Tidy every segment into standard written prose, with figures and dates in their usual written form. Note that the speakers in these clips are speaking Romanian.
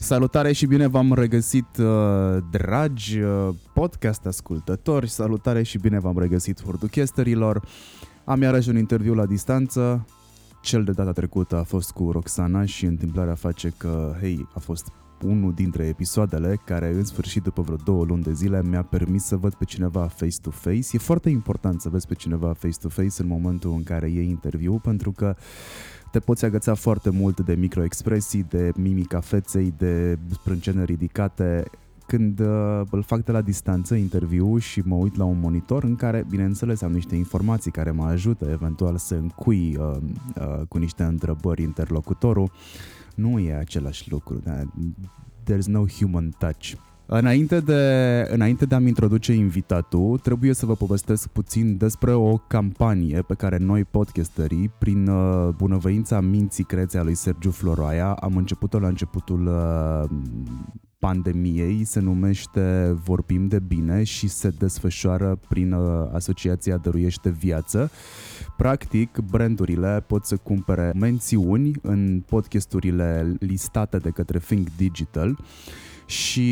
Salutare și bine v-am regăsit, dragi podcast ascultători. Salutare și bine v-am regăsit, furduchesterilor. Am iarăși un interviu la distanță. Cel de data trecută a fost cu Roxana și întâmplarea face că, hei, a fost unul dintre episoadele care, în sfârșit, după vreo 2 luni de zile, mi-a permis să văd pe cineva face-to-face. E foarte important să vezi pe cineva face-to-face în momentul în care iei interviu, pentru că te poți agăța foarte mult de microexpresii, de mimica feței, de sprâncene ridicate. Când îl fac de la distanță interviu și mă uit la un monitor în care, bineînțeles, am niște informații care mă ajută eventual să încui cu niște întrebări interlocutorul, nu e același lucru. There's no human touch. Înainte de a-mi introduce invitatul, trebuie să vă povestesc puțin despre o campanie pe care noi, podcasterii, prin bunăvoința minții crețe a lui Sergiu Floroaia, am început-o la începutul pandemiei. Se numește Vorbim de Bine și se desfășoară prin asociația Dăruiește Viață. Practic, brandurile pot să cumpere mențiuni în podcasturile listate de către Think Digital. Și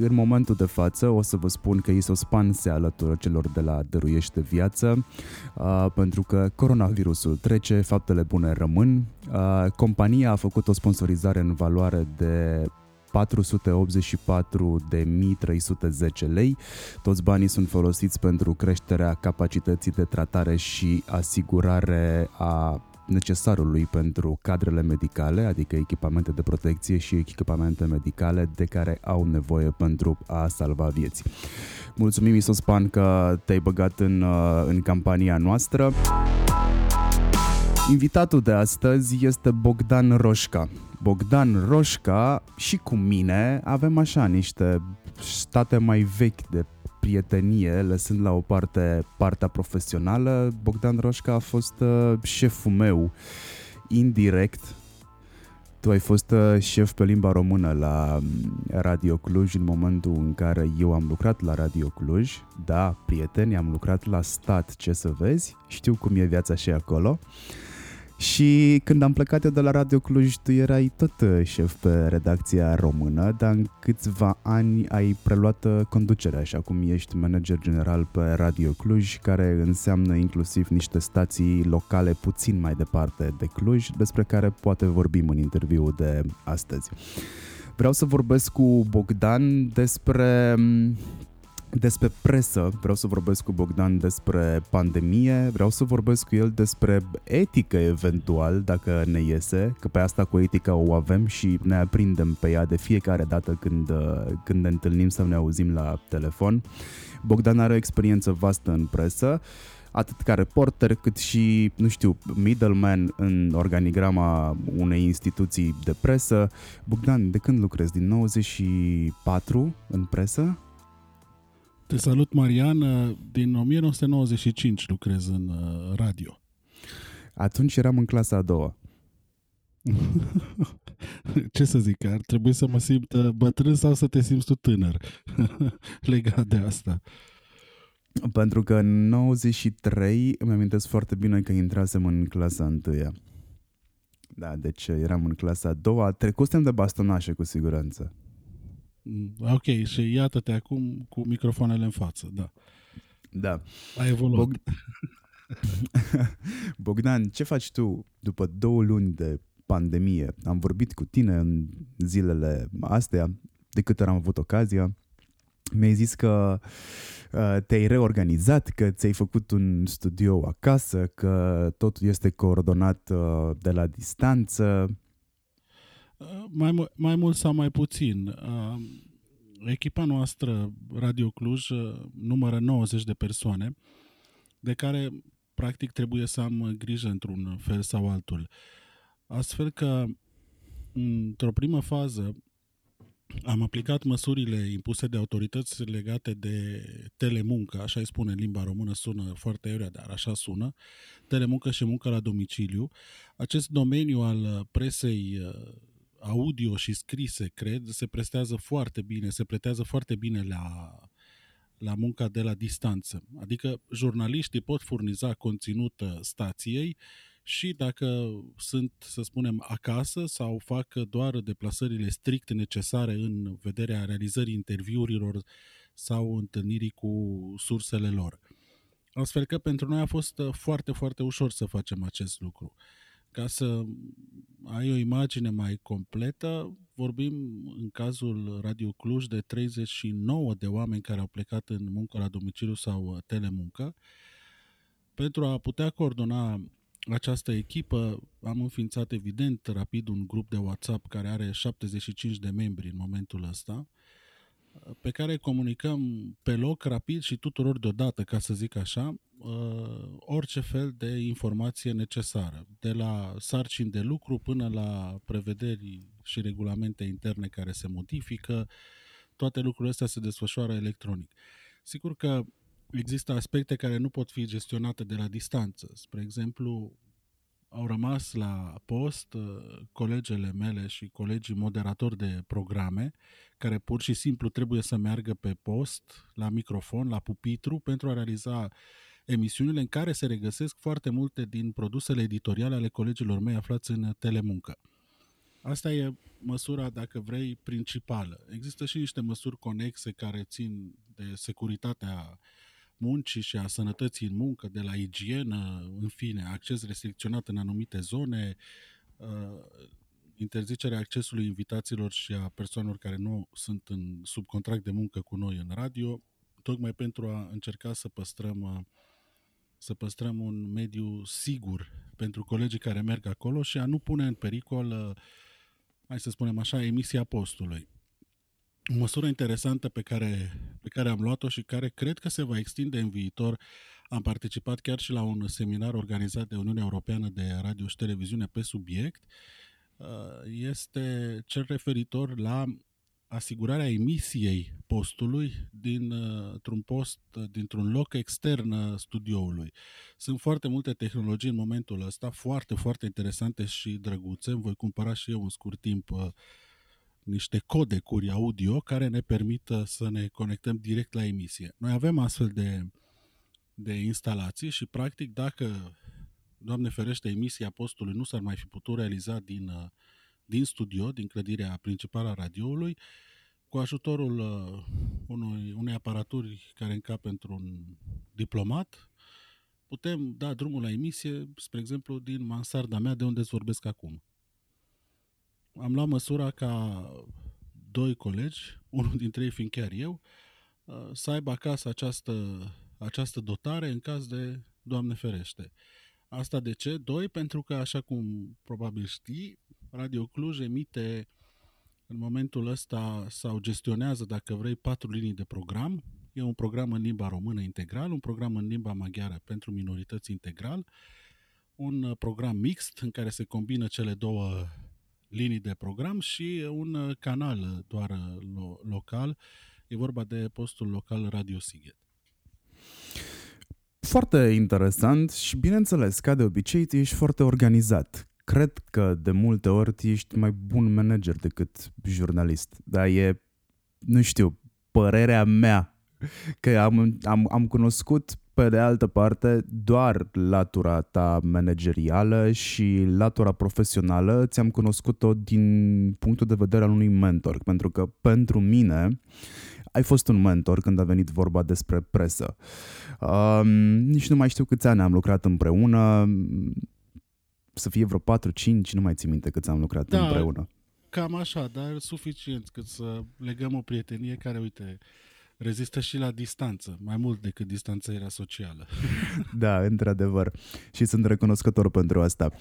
în momentul de față o să vă spun că Isospan se alătură celor de la Dăruiește Viață, pentru că coronavirusul trece, faptele bune rămân. Compania a făcut o sponsorizare în valoare de 484.310 lei. Toți banii sunt folosiți pentru creșterea capacității de tratare și asigurare a necesarului pentru cadrele medicale, adică echipamente de protecție și echipamente medicale de care au nevoie pentru a salva vieți. Mulțumim, Isospan, că te-ai băgat în campania noastră. Invitatul de astăzi este Bogdan Roșca. Bogdan Roșca și cu mine avem așa niște state mai vechi de prietenie, lăsând la o parte partea profesională. Bogdan Roșca a fost șeful meu indirect. Tu ai fost șef pe limba română la Radio Cluj în momentul în care eu am lucrat la Radio Cluj. Da, prieteni, am lucrat la stat, ce să vezi, știu cum e viața și acolo. Și când am plecat eu de la Radio Cluj, tu erai tot șef pe redacția română, dar în câțiva ani ai preluat conducerea și acum ești manager general pe Radio Cluj, care înseamnă inclusiv niște stații locale puțin mai departe de Cluj, despre care poate vorbim în interviul de astăzi. Vreau să vorbesc cu Bogdan despre presă, vreau să vorbesc cu Bogdan despre pandemie, vreau să vorbesc cu el despre etică eventual, dacă ne iese, că pe asta cu etica o avem și ne aprindem pe ea de fiecare dată când ne întâlnim sau ne auzim la telefon. Bogdan are o experiență vastă în presă, atât ca reporter, cât și, nu știu, middleman în organigrama unei instituții de presă. Bogdan, de când lucrezi? Din 94 în presă? Te salut, Marian. Din 1995 lucrez în radio. Atunci eram în clasa a doua. Ce să zic, ar trebui să mă simt bătrân sau să te simți tu tânăr legat de asta. Pentru că în 93 îmi amintesc foarte bine că intrasem în clasa a întâia. Da, deci eram în clasa a doua. Trecusem de bastonașe, cu siguranță. Ok, și iată-te acum cu microfoanele în față, da. Da. Ai evoluat. Bogdan, ce faci tu după 2 luni de pandemie? Am vorbit cu tine în zilele astea, de câte ori am avut ocazia. Mi-ai zis că te-ai reorganizat, că ți-ai făcut un studio acasă, că totul este coordonat de la distanță. Mai mult sau mai puțin. Echipa noastră, Radio Cluj, numără 90 de persoane, de care practic trebuie să am grijă într-un fel sau altul. Astfel că, într-o primă fază, am aplicat măsurile impuse de autorități legate de telemuncă, așa îi spune în limba română, sună foarte iurea, dar așa sună, telemuncă și muncă la domiciliu. Acest domeniu al presei audio și scrise, cred, se prestează foarte bine la la munca de la distanță. Adică jurnaliștii pot furniza conținut stației și dacă sunt, să spunem, acasă sau fac doar deplasările strict necesare în vederea realizării interviurilor sau întâlnirii cu sursele lor. Astfel că pentru noi a fost foarte, foarte ușor să facem acest lucru. Ca să ai o imagine mai completă, vorbim în cazul Radio Cluj de 39 de oameni care au plecat în muncă la domiciliu sau telemuncă. Pentru a putea coordona această echipă, am înființat evident rapid un grup de WhatsApp care are 75 de membri în momentul ăsta, pe care comunicăm pe loc, rapid și tuturor deodată, ca să zic așa, orice fel de informație necesară, de la sarcini de lucru până la prevederi și regulamente interne care se modifică, toate lucrurile astea se desfășoară electronic. Sigur că există aspecte care nu pot fi gestionate de la distanță. Spre exemplu, au rămas la post colegele mele și colegii moderatori de programe care pur și simplu trebuie să meargă pe post, la microfon, la pupitru, pentru a realiza emisiunile în care se regăsesc foarte multe din produsele editoriale ale colegilor mei aflați în telemuncă. Asta e măsura, dacă vrei, principală. Există și niște măsuri conexe care țin de securitatea muncii și a sănătății în muncă, de la igienă, în fine, acces restricționat în anumite zone, interzicerea accesului invitațiilor și a persoanelor care nu sunt în sub contract de muncă cu noi în radio, tocmai pentru a încerca să păstrăm un mediu sigur pentru colegii care merg acolo și a nu pune în pericol, hai să spunem așa, emisia postului. O măsură interesantă pe care am luat-o și care cred că se va extinde în viitor. Am participat chiar și la un seminar organizat de Uniunea Europeană de Radio și Televiziune pe subiect. Este cel referitor la asigurarea emisiei postului dintr-un loc extern studioului. Sunt foarte multe tehnologii în momentul ăsta, foarte, foarte interesante și drăguțe. Voi cumpăra și eu în scurt timp niște codecuri audio care ne permită să ne conectăm direct la emisie. Noi avem astfel de instalații și, practic, dacă, Doamne ferește, emisia postului nu s-ar mai fi putut realiza din studio, din clădirea principală a radioului, cu ajutorul unei aparaturi care încape într-un diplomat, putem da drumul la emisie, spre exemplu, din mansarda mea, de unde îți vorbesc acum. Am luat măsura ca doi colegi, unul dintre ei fiind chiar eu, să aibă acasă această dotare în caz de Doamne ferește. Asta de ce? Doi, pentru că, așa cum probabil știi, Radio Cluj emite în momentul ăsta sau gestionează, dacă vrei, 4 linii de program. E un program în limba română integral, un program în limba maghiară pentru minorități integral, un program mixt în care se combină cele două linii de program și un canal doar local. E vorba de postul local Radio Sighet. Foarte interesant și, bineînțeles, ca de obicei, ești foarte organizat. Cred că de multe ori ești mai bun manager decât jurnalist. Dar e, nu știu, părerea mea, că am cunoscut pe de altă parte doar latura ta managerială și latura profesională ți-am cunoscut-o din punctul de vedere al unui mentor, pentru că pentru mine ai fost un mentor când a venit vorba despre presă. Nici nu mai știu câți ani am lucrat împreună, să fie vreo 4-5, nu mai țin minte câți am lucrat împreună. Cam așa, dar suficient cât să legăm o prietenie care, uite, rezistă și la distanță, mai mult decât distanța era socială. Da, într-adevăr. Și sunt recunoscător pentru asta.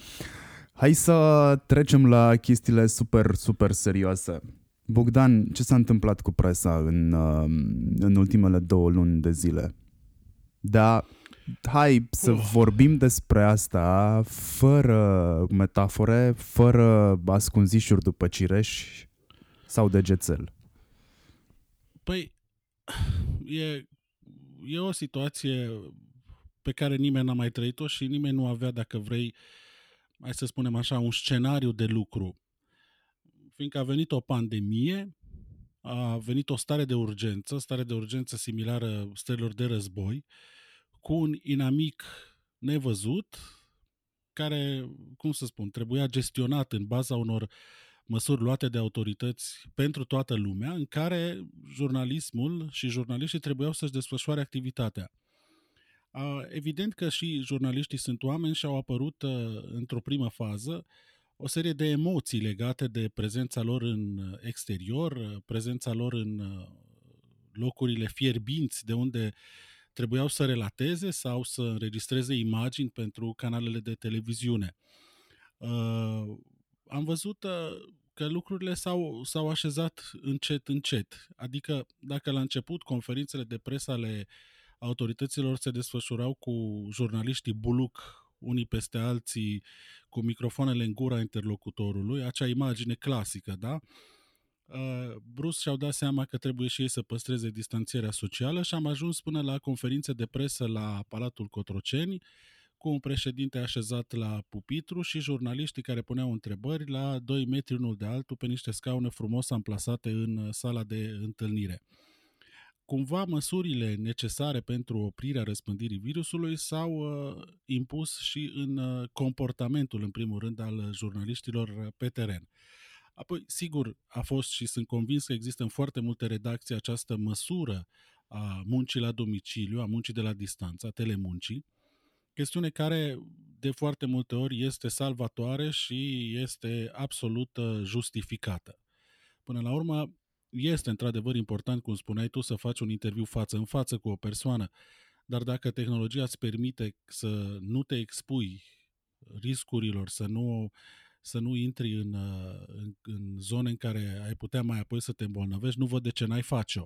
Hai să trecem la chestiile super, super serioase. Bogdan, ce s-a întâmplat cu presa în ultimele 2 luni de zile? Da, hai să vorbim despre asta fără metafore, fără ascunzișuri după cireș sau degețel. Păi, E o situație pe care nimeni n-a mai trăit-o și nimeni nu avea, dacă vrei, hai să spunem așa, un scenariu de lucru. Fiindcă a venit o pandemie, a venit o stare de urgență similară stărilor de război, cu un inamic nevăzut, care, cum să spun, trebuia gestionat în baza unor măsuri luate de autorități pentru toată lumea, în care jurnalismul și jurnaliștii trebuiau să-și desfășoare activitatea. Evident că și jurnaliștii sunt oameni și au apărut într-o primă fază o serie de emoții legate de prezența lor în exterior, prezența lor în locurile fierbinți de unde trebuiau să relateze sau să înregistreze imagini pentru canalele de televiziune. Am văzut că lucrurile s-au așezat încet, încet. Adică, dacă la început conferințele de presă ale autorităților se desfășurau cu jurnaliștii buluc, unii peste alții, cu microfoanele în gura interlocutorului, acea imagine clasică, da? Brusc și-au dat seama că trebuie și ei să păstreze distanțierea socială și am ajuns până la conferințe de presă la Palatul Cotroceni, cu un președinte așezat la pupitru și jurnaliștii care puneau întrebări la 2 metri unul de altul pe niște scaune frumos amplasate în sala de întâlnire. Cumva măsurile necesare pentru oprirea răspândirii virusului s-au impus și în comportamentul, în primul rând, al jurnaliștilor pe teren. Apoi, sigur, a fost și sunt convins că există în foarte multe redacții această măsură a muncii la domiciliu, a muncii de la distanță, a telemuncii, chestiune care de foarte multe ori este salvatoare și este absolut justificată. Până la urmă, este într-adevăr important, cum spuneai tu, să faci un interviu față în față cu o persoană, dar dacă tehnologia îți permite să nu te expui riscurilor, să nu intri în zone în care ai putea mai apoi să te îmbolnăvești, nu văd de ce n-ai face-o.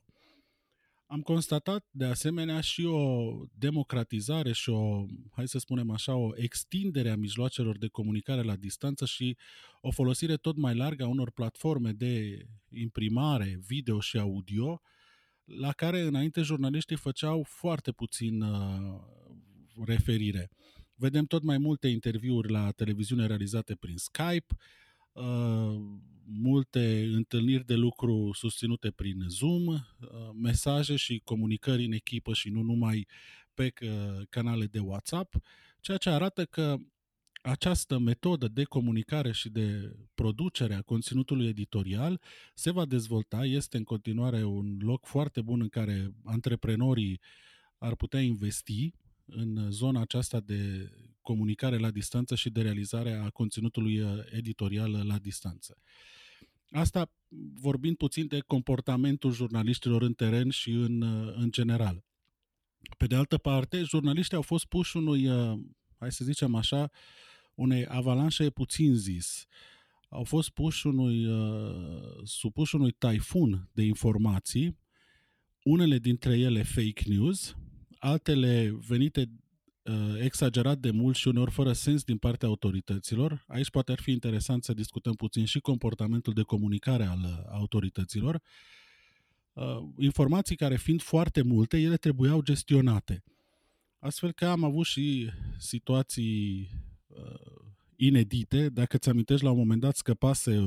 Am constatat, de asemenea, și o democratizare și o, hai să spunem așa, o extindere a mijloacelor de comunicare la distanță și o folosire tot mai largă a unor platforme de imprimare, video și audio, la care înainte jurnaliștii făceau foarte puțin referire. Vedem tot mai multe interviuri la televiziune realizate prin Skype, multe întâlniri de lucru susținute prin Zoom, mesaje și comunicări în echipă și nu numai pe canale de WhatsApp, ceea ce arată că această metodă de comunicare și de producere a conținutului editorial se va dezvolta, este în continuare un loc foarte bun în care antreprenorii ar putea investi în zona aceasta de comunicare la distanță și de realizare a conținutului editorial la distanță. Asta vorbind puțin de comportamentul jurnaliștilor în teren și în general. Pe de altă parte, jurnaliștii au fost puși unei avalanșe puțin zis. Au fost supuși unui taifun de informații, unele dintre ele fake news, altele venite exagerat de mult și uneori fără sens din partea autorităților. Aici poate ar fi interesant să discutăm puțin și comportamentul de comunicare al autorităților. Informații care, fiind foarte multe, ele trebuiau gestionate. Astfel că am avut și situații inedite. Dacă îți amintești, la un moment dat scăpase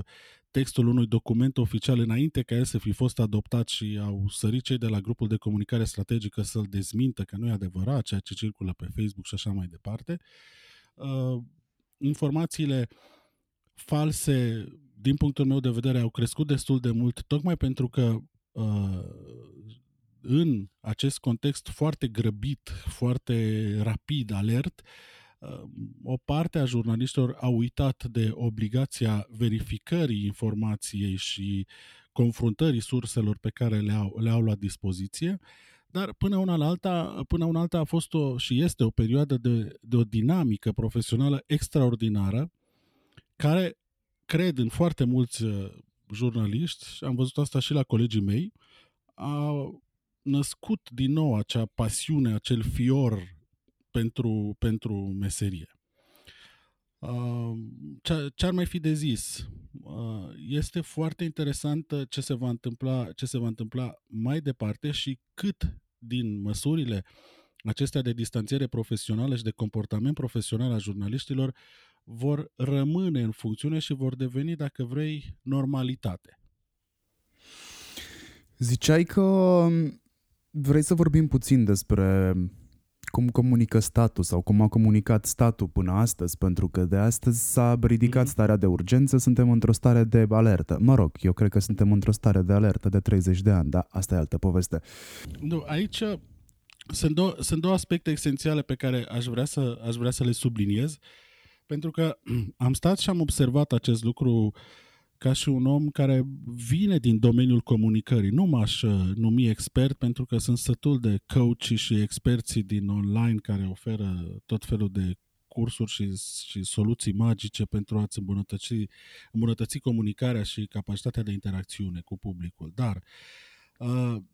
textul unui document oficial înainte ca el să fi fost adoptat și au sărit cei de la grupul de comunicare strategică să-l dezmintă, că nu e adevărat ceea ce circulă pe Facebook și așa mai departe. Informațiile false, din punctul meu de vedere, au crescut destul de mult, tocmai pentru că în acest context foarte grăbit, foarte rapid, alert, o parte a jurnaliștilor a uitat de obligația verificării informației și confruntării surselor pe care le-au la dispoziție, dar până una alta a fost și este o perioadă de o dinamică profesională extraordinară, care cred în foarte mulți jurnaliști, am văzut asta și la colegii mei, a născut din nou acea pasiune, acel fior pentru meserie. Ce-ar mai fi de zis? Este foarte interesant ce se va întâmpla mai departe și cât din măsurile acestea de distanțiere profesională și de comportament profesional a jurnaliștilor vor rămâne în funcțiune și vor deveni, dacă vrei, normalitate. Ziceai că vrei să vorbim puțin despre cum comunică statul sau cum a comunicat statul până astăzi, pentru că de astăzi s-a ridicat starea de urgență, suntem într-o stare de alertă. Mă rog, eu cred că suntem într-o stare de alertă de 30 de ani, dar asta e altă poveste. Nu, aici sunt două aspecte esențiale pe care aș vrea să le subliniez, pentru că am stat și am observat acest lucru ca și un om care vine din domeniul comunicării. Nu m-aș numi expert, pentru că sunt sătul de coach și experții din online care oferă tot felul de cursuri și soluții magice pentru a-ți îmbunătăți comunicarea și capacitatea de interacțiune cu publicul. Dar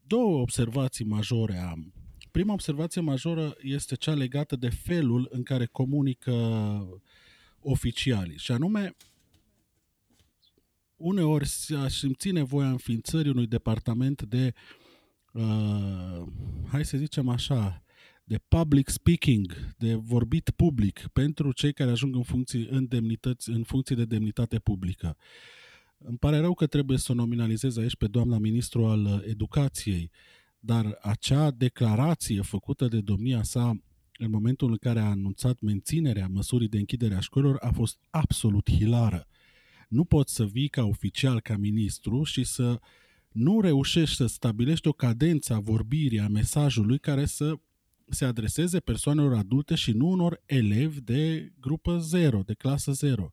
două observații majore am. Prima observație majoră este cea legată de felul în care comunică oficialii, și anume, uneori aș simți nevoia înființării unui departament de, hai să zicem așa, de public speaking, de vorbit public pentru cei care ajung în funcții de demnitate publică. Îmi pare rău că trebuie să o nominalizez aici pe doamna ministru al educației, dar acea declarație făcută de domnia sa în momentul în care a anunțat menținerea măsurii de închidere a școlilor a fost absolut hilară. Nu poți să vii ca oficial, ca ministru și să nu reușești să stabilești o cadență a vorbirii, a mesajului care să se adreseze persoanelor adulte și nu unor elevi de grupă 0, de clasă 0.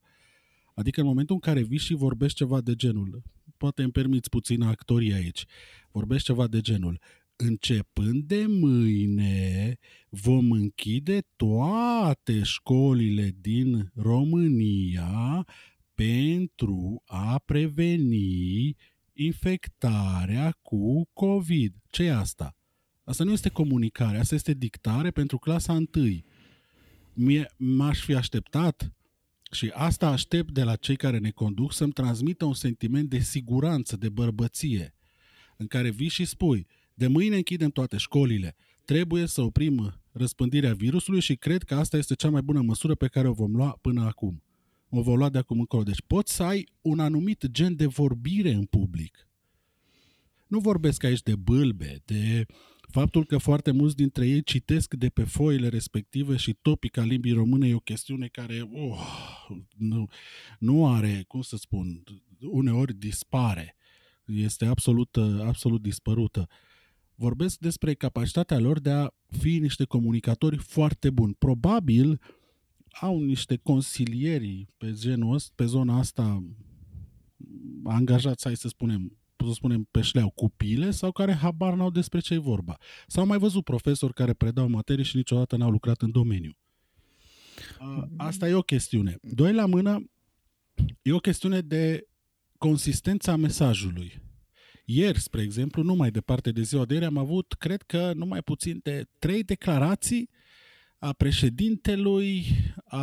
Adică în momentul în care vii și vorbești ceva de genul, poate îmi permiți puțină actorie aici, vorbești ceva de genul: începând de mâine vom închide toate școlile din România pentru a preveni infectarea cu COVID. Ce e asta? Asta nu este comunicare, asta este dictare pentru clasa 1. M-aș fi așteptat, și asta aștept de la cei care ne conduc, să-mi transmită un sentiment de siguranță, de bărbăție, în care vii și spui: de mâine închidem toate școlile, trebuie să oprim răspândirea virusului și cred că asta este cea mai bună măsură pe care o vom lua până acum. O vom lua de acum încolo. Deci poți să ai un anumit gen de vorbire în public. Nu vorbesc aici de bâlbe, de faptul că foarte mulți dintre ei citesc de pe foile respective și topica limbii române e o chestiune care nu are, cum să spun, uneori dispare. Este absolut dispărută. Vorbesc despre capacitatea lor de a fi niște comunicatori foarte buni. Probabil au niște consilieri pe genul ăsta, pe zona asta, angajați, hai să spunem pe șleau, cu pile, sau care habar n-au despre ce-i vorba. S-au mai văzut profesori care predau materii și niciodată n-au lucrat în domeniu. Asta e o chestiune. Doi la mână, e o chestiune de consistența mesajului. Ieri, spre exemplu, nu mai departe de ziua de ieri, am avut, cred că, nu mai puțin de 3 declarații a președintelui, a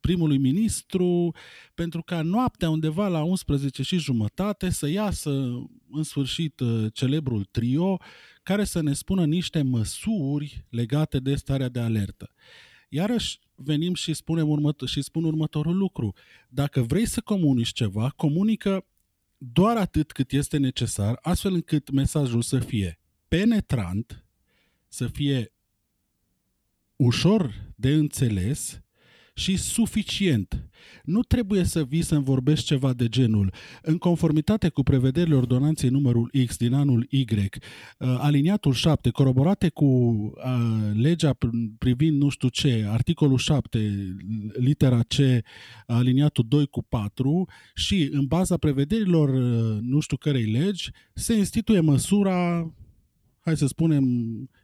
primului ministru, pentru ca noaptea undeva la 23:30 să iasă în sfârșit celebrul trio care să ne spună niște măsuri legate de starea de alertă. Iarăși venim și spun următorul lucru: dacă vrei să comunici ceva, comunică doar atât cât este necesar, astfel încât mesajul să fie penetrant, să fie ușor de înțeles și suficient. Nu trebuie să vii să-mi vorbești ceva de genul: în conformitate cu prevederile ordonanței numărul X din anul Y, aliniatul 7, coroborate cu legea privind nu știu ce, articolul 7, litera C, aliniatul 2 cu 4, și în baza prevederilor nu știu cărei legi se instituie măsura, hai să spunem,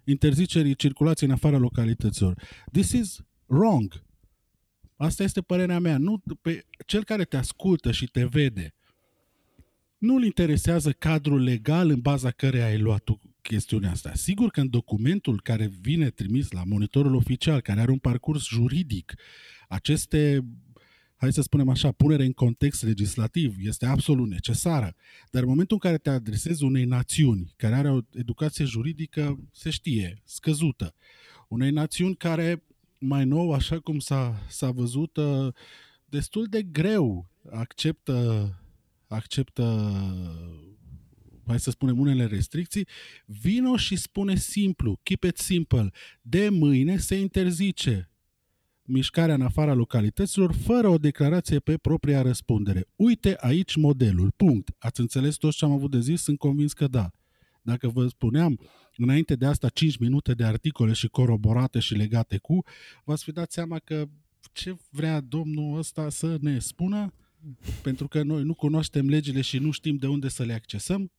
interzicerii circulației în afara localităților. This is wrong. Asta este părerea mea. Nu, pe cel care te ascultă și te vede, nu-l interesează cadrul legal în baza căreia ai luat tu chestiunea asta. Sigur că în documentul care vine trimis la monitorul oficial, care are un parcurs juridic, aceste, hai să spunem așa, punere în context legislativ este absolut necesară, dar în momentul în care te adresezi unei națiuni care are o educație juridică, se știe, scăzută, unei națiuni care mai nou, așa cum s-a văzut, destul de greu acceptă acceptă, hai să spunem, unele restricții, vino și spune simplu, keep it simple, de mâine se interzice mișcarea în afara localităților fără o declarație pe propria răspundere. Uite aici modelul, punct. Ați înțeles toți ce am avut de zis? Sunt convins că da. Dacă vă spuneam înainte de asta 5 minute de articole și coroborate și legate cu, v-ați fi dat seama că ce vrea domnul ăsta să ne spună? Pentru că noi nu cunoaștem legile și nu știm de unde să le accesăm.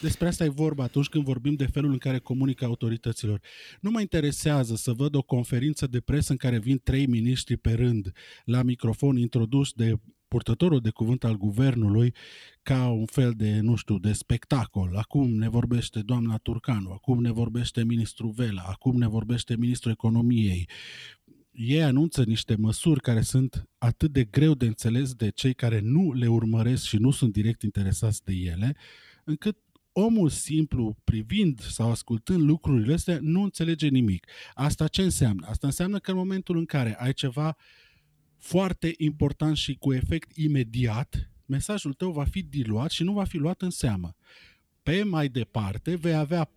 Despre asta e vorba atunci când vorbim de felul în care comunică autorităților. Nu mă interesează să văd o conferință de presă în care vin 3 miniștri pe rând la microfon introduși de purtătorul de cuvânt al guvernului ca un fel de, nu știu, de spectacol. Acum ne vorbește doamna Turcanu, acum ne vorbește ministrul Vela, acum ne vorbește ministrul economiei. Ei anunță niște măsuri care sunt atât de greu de înțeles de cei care nu le urmăresc și nu sunt direct interesați de ele, încât omul simplu, privind sau ascultând lucrurile astea, nu înțelege nimic. Asta ce înseamnă? Asta înseamnă că în momentul în care ai ceva foarte important și cu efect imediat, mesajul tău va fi diluat și nu va fi luat în seamă. Pe mai departe vei avea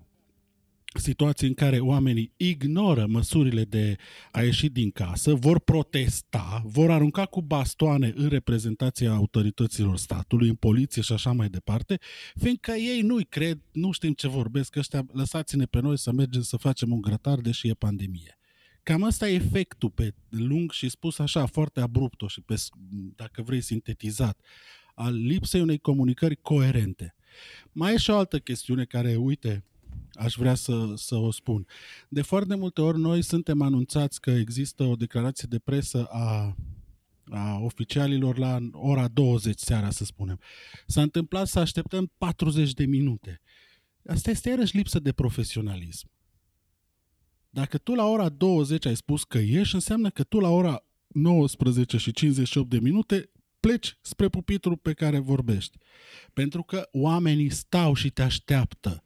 situații în care oamenii ignoră măsurile de a ieși din casă, vor protesta, vor arunca cu bastoane în reprezentația autorităților statului, în poliție și așa mai departe, fiindcă ei nu-i cred, nu știm ce vorbesc ăștia, lăsați-ne pe noi să mergem să facem un grătar, deși e pandemie. Cam ăsta e efectul pe lung și spus așa, foarte abrupt și pe, dacă vrei, sintetizat, al lipsei unei comunicări coerente. Mai e și o altă chestiune care, uite, aș vrea să o spun. De foarte multe ori noi suntem anunțați că există o declarație de presă a oficialilor la ora 20 seara, să spunem. S-a întâmplat să așteptăm 40 de minute. Asta este iarăși lipsă de profesionalism. Dacă tu la ora 20 ai spus că ieși, înseamnă că tu la ora 19:58 pleci spre pupitrul pe care vorbești. Pentru că oamenii stau și te așteaptă.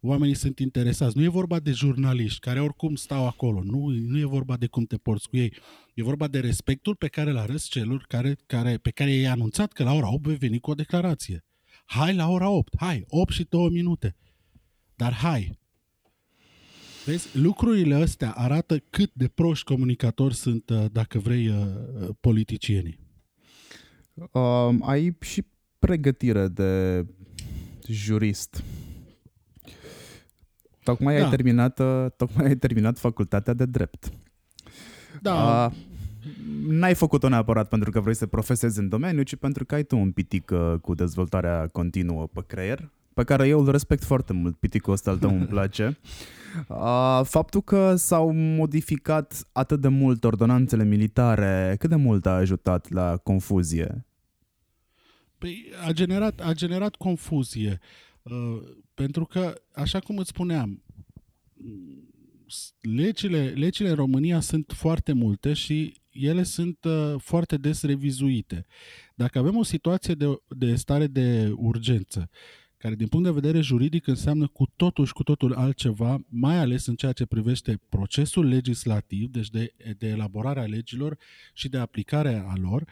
Oamenii sunt interesați. Nu e vorba de jurnaliști, care oricum stau acolo. Nu e vorba de cum te porți cu ei. E vorba de respectul pe care îl arăți celor pe care i-ai anunțat că la ora 8 vei veni cu o declarație. Hai la ora 8. Hai, 8:02. Dar hai. Vezi, lucrurile astea arată cât de proști comunicatori sunt, dacă vrei, politicienii. Ai și pregătire de jurist. Tocmai ai terminat facultatea de drept. Da. N-ai făcut-o neapărat pentru că vrei să profesezi în domeniu, ci pentru că ai tu un pitic cu dezvoltarea continuă pe creier, pe care eu îl respect foarte mult, piticul ăsta al tău îmi place. Faptul că s-au modificat atât de mult ordonanțele militare, cât de mult a ajutat la confuzie? Păi a generat confuzie. Pentru că, așa cum îți spuneam, legile în România sunt foarte multe și ele sunt foarte des revizuite. Dacă avem o situație de stare de urgență, care din punct de vedere juridic înseamnă cu totul altceva, mai ales în ceea ce privește procesul legislativ, deci de elaborarea legilor și de aplicarea a lor,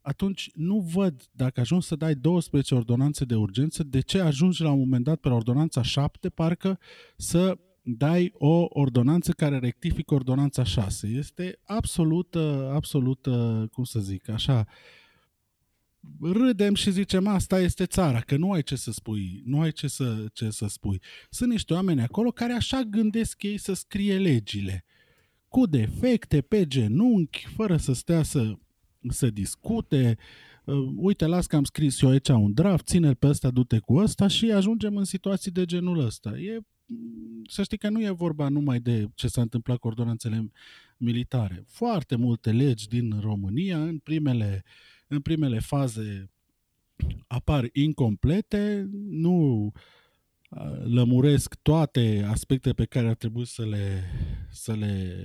atunci nu văd, dacă ajungi să dai 12 ordonanțe de urgență, de ce ajungi la un moment dat pe ordonanța 7, parcă să dai o ordonanță care rectifică ordonanța 6. Este absolut, cum să zic, așa, râdem și zicem, asta este țara, că nu ai ce să spui, nu ai ce să spui. Sunt niște oameni acolo care așa gândesc ei să scrie legile, cu defecte, pe genunchi, fără să stea să discute, uite, las că am scris eu aici un draft, ține-l pe ăsta, du-te cu ăsta, și ajungem în situații de genul ăsta. Să știi că nu e vorba numai de ce s-a întâmplat cu ordonanțele militare. Foarte multe legi din România în primele faze apar incomplete, nu lămuresc toate aspectele pe care ar trebui să le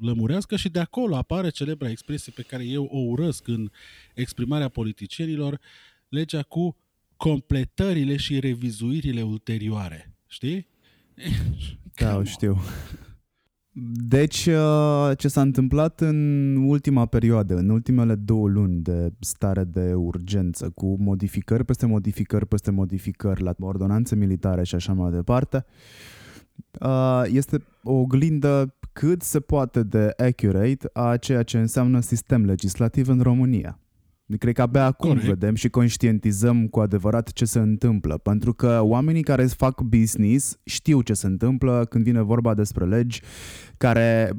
lămurească, și de acolo apare celebra expresie pe care eu o urăsc în exprimarea politicienilor, legea cu completările și revizuirile ulterioare. Știi? Da, știu. Deci, ce s-a întâmplat în ultima perioadă, în ultimele 2 luni de stare de urgență, cu modificări peste modificări peste modificări la ordonanțe militare și așa mai departe, este o oglindă cât se poate de accurate a ceea ce înseamnă sistem legislativ în România. Cred că abia acum vedem și conștientizăm cu adevărat ce se întâmplă, pentru că oamenii care fac business știu ce se întâmplă când vine vorba despre legi care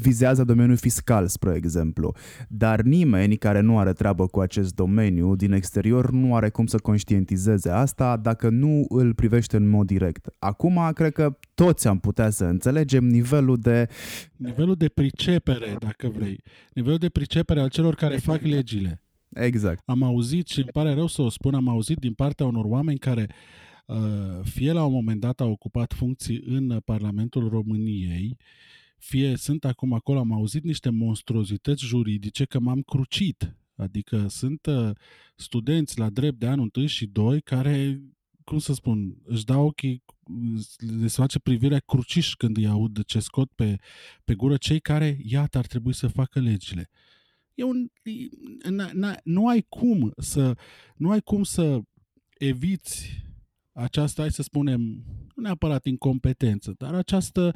vizează domeniul fiscal, spre exemplu. Dar nimeni care nu are treabă cu acest domeniu din exterior nu are cum să conștientizeze asta dacă nu îl privește în mod direct. Acum, cred că toți am putea să înțelegem nivelul de pricepere, dacă vrei. Nivelul de pricepere al celor care fac legile. Exact. Am auzit, și îmi pare rău să o spun, am auzit din partea unor oameni care fie la un moment dat au ocupat funcții în Parlamentul României, fie sunt acum acolo, am auzit niște monstruozități juridice că m-am crucit. Adică sunt studenți la drept de anul 1 și 2 care, cum să spun, își dau ochii, le se face privirea cruciș când îi aud ce scot pe gură cei care, iată, ar trebui să facă legile. Nu ai cum să eviți această, hai să spunem, nu neapărat incompetență, dar această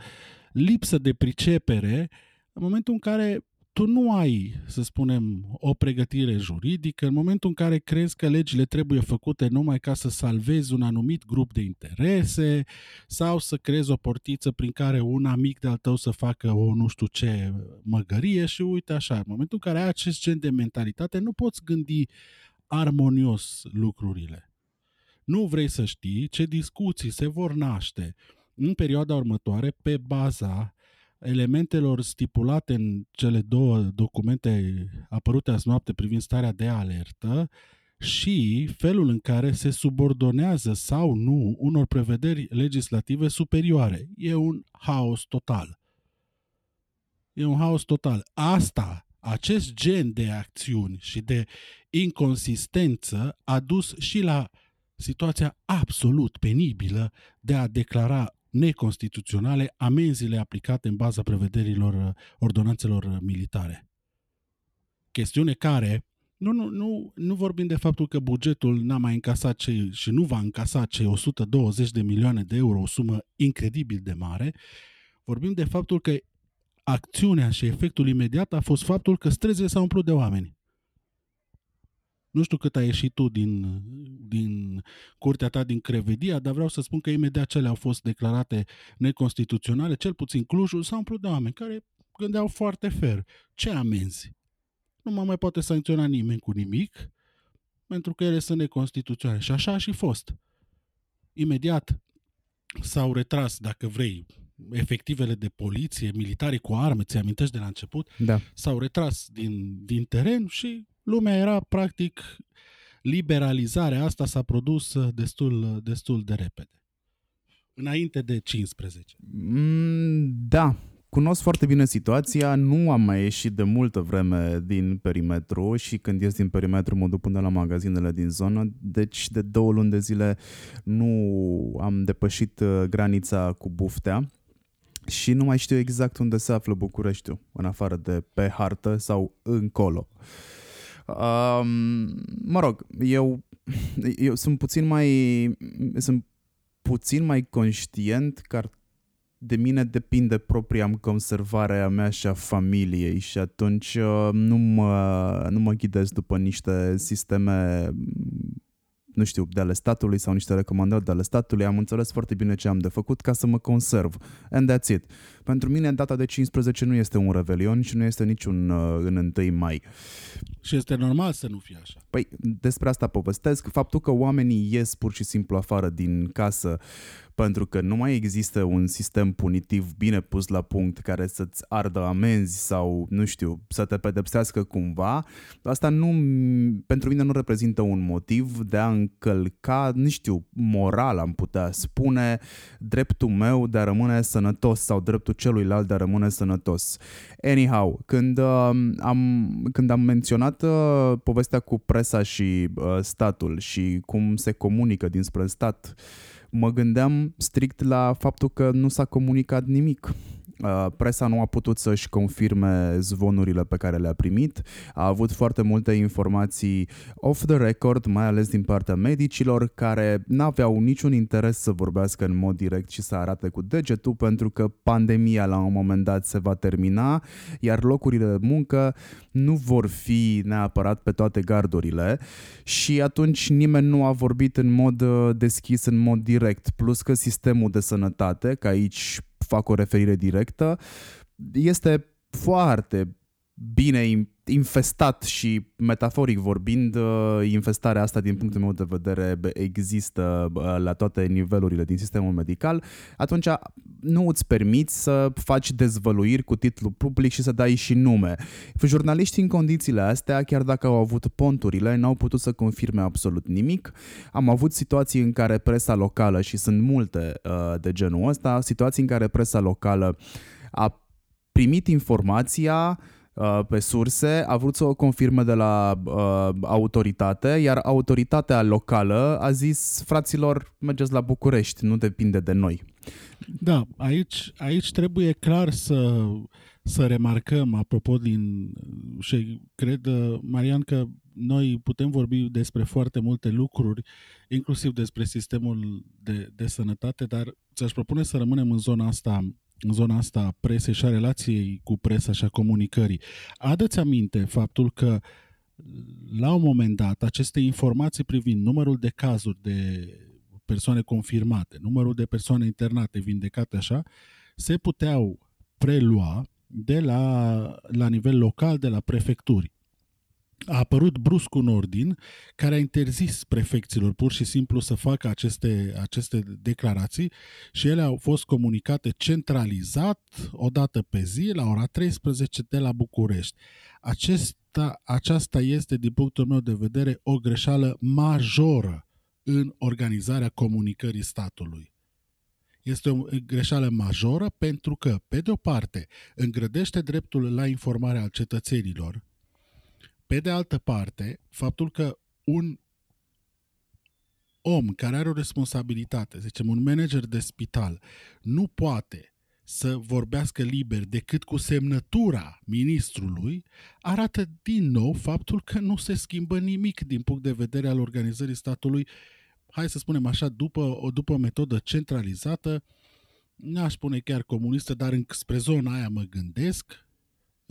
lipsă de pricepere în momentul în care tu nu ai, să spunem, o pregătire juridică, în momentul în care crezi că legile trebuie făcute numai ca să salvezi un anumit grup de interese sau să creezi o portiță prin care un amic de-al tău să facă o nu știu ce măgărie și uite așa, în momentul în care ai acest gen de mentalitate nu poți gândi armonios lucrurile. Nu vrei să știi ce discuții se vor naște în perioada următoare pe baza elementelor stipulate în cele 2 documente apărute azi noapte privind starea de alertă și felul în care se subordonează sau nu unor prevederi legislative superioare. E un haos total. Acest gen de acțiuni și de inconsistență a dus și la situația absolut penibilă de a declara neconstituționale amenziile aplicate în baza prevederilor ordonanțelor militare. Chestiune care, nu vorbim de faptul că bugetul n-a mai încasat și nu va încasa cei 120 de milioane de euro, o sumă incredibil de mare, vorbim de faptul că acțiunea și efectul imediat a fost faptul că străzile s-au umplut de oameni. Nu știu cât ai ieșit tu din curtea ta, din Crevedia, dar vreau să spun că imediat cele au fost declarate neconstituționale, cel puțin Clujul, s-a umplut de oameni care gândeau foarte fair. Ce amenzi? Nu mă mai poate sancționa nimeni cu nimic, pentru că ele sunt neconstituționale. Și așa a și fost. Imediat s-au retras, dacă vrei, efectivele de poliție, militari cu arme, ți amintești de la început, da. S-au retras din teren și lumea era, practic, liberalizarea asta s-a produs destul de repede. Înainte de 15. Da, cunosc foarte bine situația, nu am mai ieșit de multă vreme din perimetru și când ies din perimetru mă duc până la magazinele din zonă, deci de 2 luni de zile nu am depășit granița cu Buftea. Și nu mai știu exact unde se află Bucureștiul, în afară de pe hartă sau încolo. Mă rog, eu sunt puțin mai conștient că de mine depinde propria conservarea mea și a familiei și atunci nu mă ghidez după niște sisteme, nu știu, de ale statului sau niște recomandări de ale statului, am înțeles foarte bine ce am de făcut ca să mă conserv. And that's it. Pentru mine, data de 15 nu este un revelion și nu este niciun în 1 mai. Și este normal să nu fie așa. Păi, despre asta povestesc. Faptul că oamenii ies pur și simplu afară din casă pentru că nu mai există un sistem punitiv bine pus la punct care să-ți ardă amenzi sau, nu știu, să te pedepsească cumva, asta nu, pentru mine nu reprezintă un motiv de a încălca, nu știu, moral am putea spune, dreptul meu de a rămâne sănătos sau dreptul celuilalt de a rămâne sănătos. Anyhow, când am menționat povestea cu presa și statul și cum se comunică dinspre stat, mă gândeam strict la faptul că nu s-a comunicat nimic. Presa nu a putut să-și confirme zvonurile pe care le-a primit. A avut foarte multe informații off the record, mai ales din partea medicilor, care n-aveau niciun interes să vorbească în mod direct și să arate cu degetul, pentru că pandemia la un moment dat se va termina, iar locurile de muncă nu vor fi neapărat pe toate gardurile. Și atunci nimeni nu a vorbit în mod deschis, în mod direct. Plus că sistemul de sănătate, că aici fac o referire directă, este foarte bine infestat și, metaforic vorbind, infestarea asta, din punctul meu de vedere, există la toate nivelurile din sistemul medical. Atunci nu îți permiți să faci dezvăluiri cu titlu public și să dai și nume. Jurnaliștii în condițiile astea, chiar dacă au avut ponturile, n-au putut să confirme absolut nimic. Am avut situații în care presa locală, și sunt multe de genul ăsta, situații în care presa locală a primit informația pe surse, a vrut să o confirme de la autoritate, iar autoritatea locală a zis: fraților, mergeți la București, nu depinde de noi. Da, aici trebuie clar să remarcăm, apropo, și cred, Marian, că noi putem vorbi despre foarte multe lucruri, inclusiv despre sistemul de sănătate, dar ți-aș propune să rămânem în zona asta a presei și a relației cu presa și a comunicării. Adă-ți aminte faptul că la un moment dat aceste informații privind numărul de cazuri de persoane confirmate, numărul de persoane internate, vindecate, așa, se puteau prelua de la nivel local, de la prefecturi. A apărut brusc un ordin care a interzis prefecților pur și simplu să facă aceste declarații și ele au fost comunicate centralizat, o dată pe zi, la ora 13 de la București. Aceasta este, din punctul meu de vedere, o greșeală majoră în organizarea comunicării statului. Este o greșeală majoră pentru că, pe de o parte, îngrădește dreptul la informare al cetățenilor. Pe de altă parte, faptul că un om care are o responsabilitate, zicem un manager de spital, nu poate să vorbească liber decât cu semnătura ministrului, arată din nou faptul că nu se schimbă nimic din punct de vedere al organizării statului, hai să spunem așa, după o metodă centralizată, n-aș spune chiar comunistă, dar spre zona aia mă gândesc,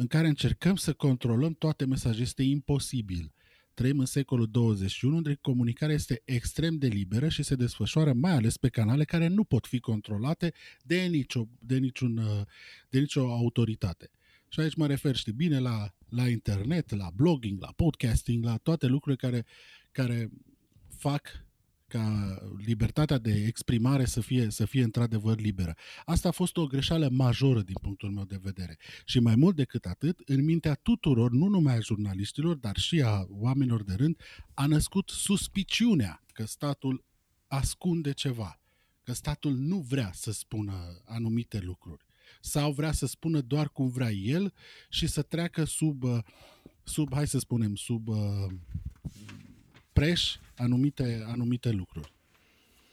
în care încercăm să controlăm toate mesajele. Este imposibil. Trăim în secolul 21, unde comunicarea este extrem de liberă și se desfășoară mai ales pe canale care nu pot fi controlate de nicio autoritate. Și aici mă refer, știi bine, la internet, la blogging, la podcasting, la toate lucrurile care fac ca libertatea de exprimare să fie într-adevăr liberă. Asta a fost o greșeală majoră din punctul meu de vedere. Și mai mult decât atât, în mintea tuturor, nu numai a jurnaliștilor, dar și a oamenilor de rând, a născut suspiciunea că statul ascunde ceva, că statul nu vrea să spună anumite lucruri sau vrea să spună doar cum vrea el și să treacă sub preș anumite lucruri.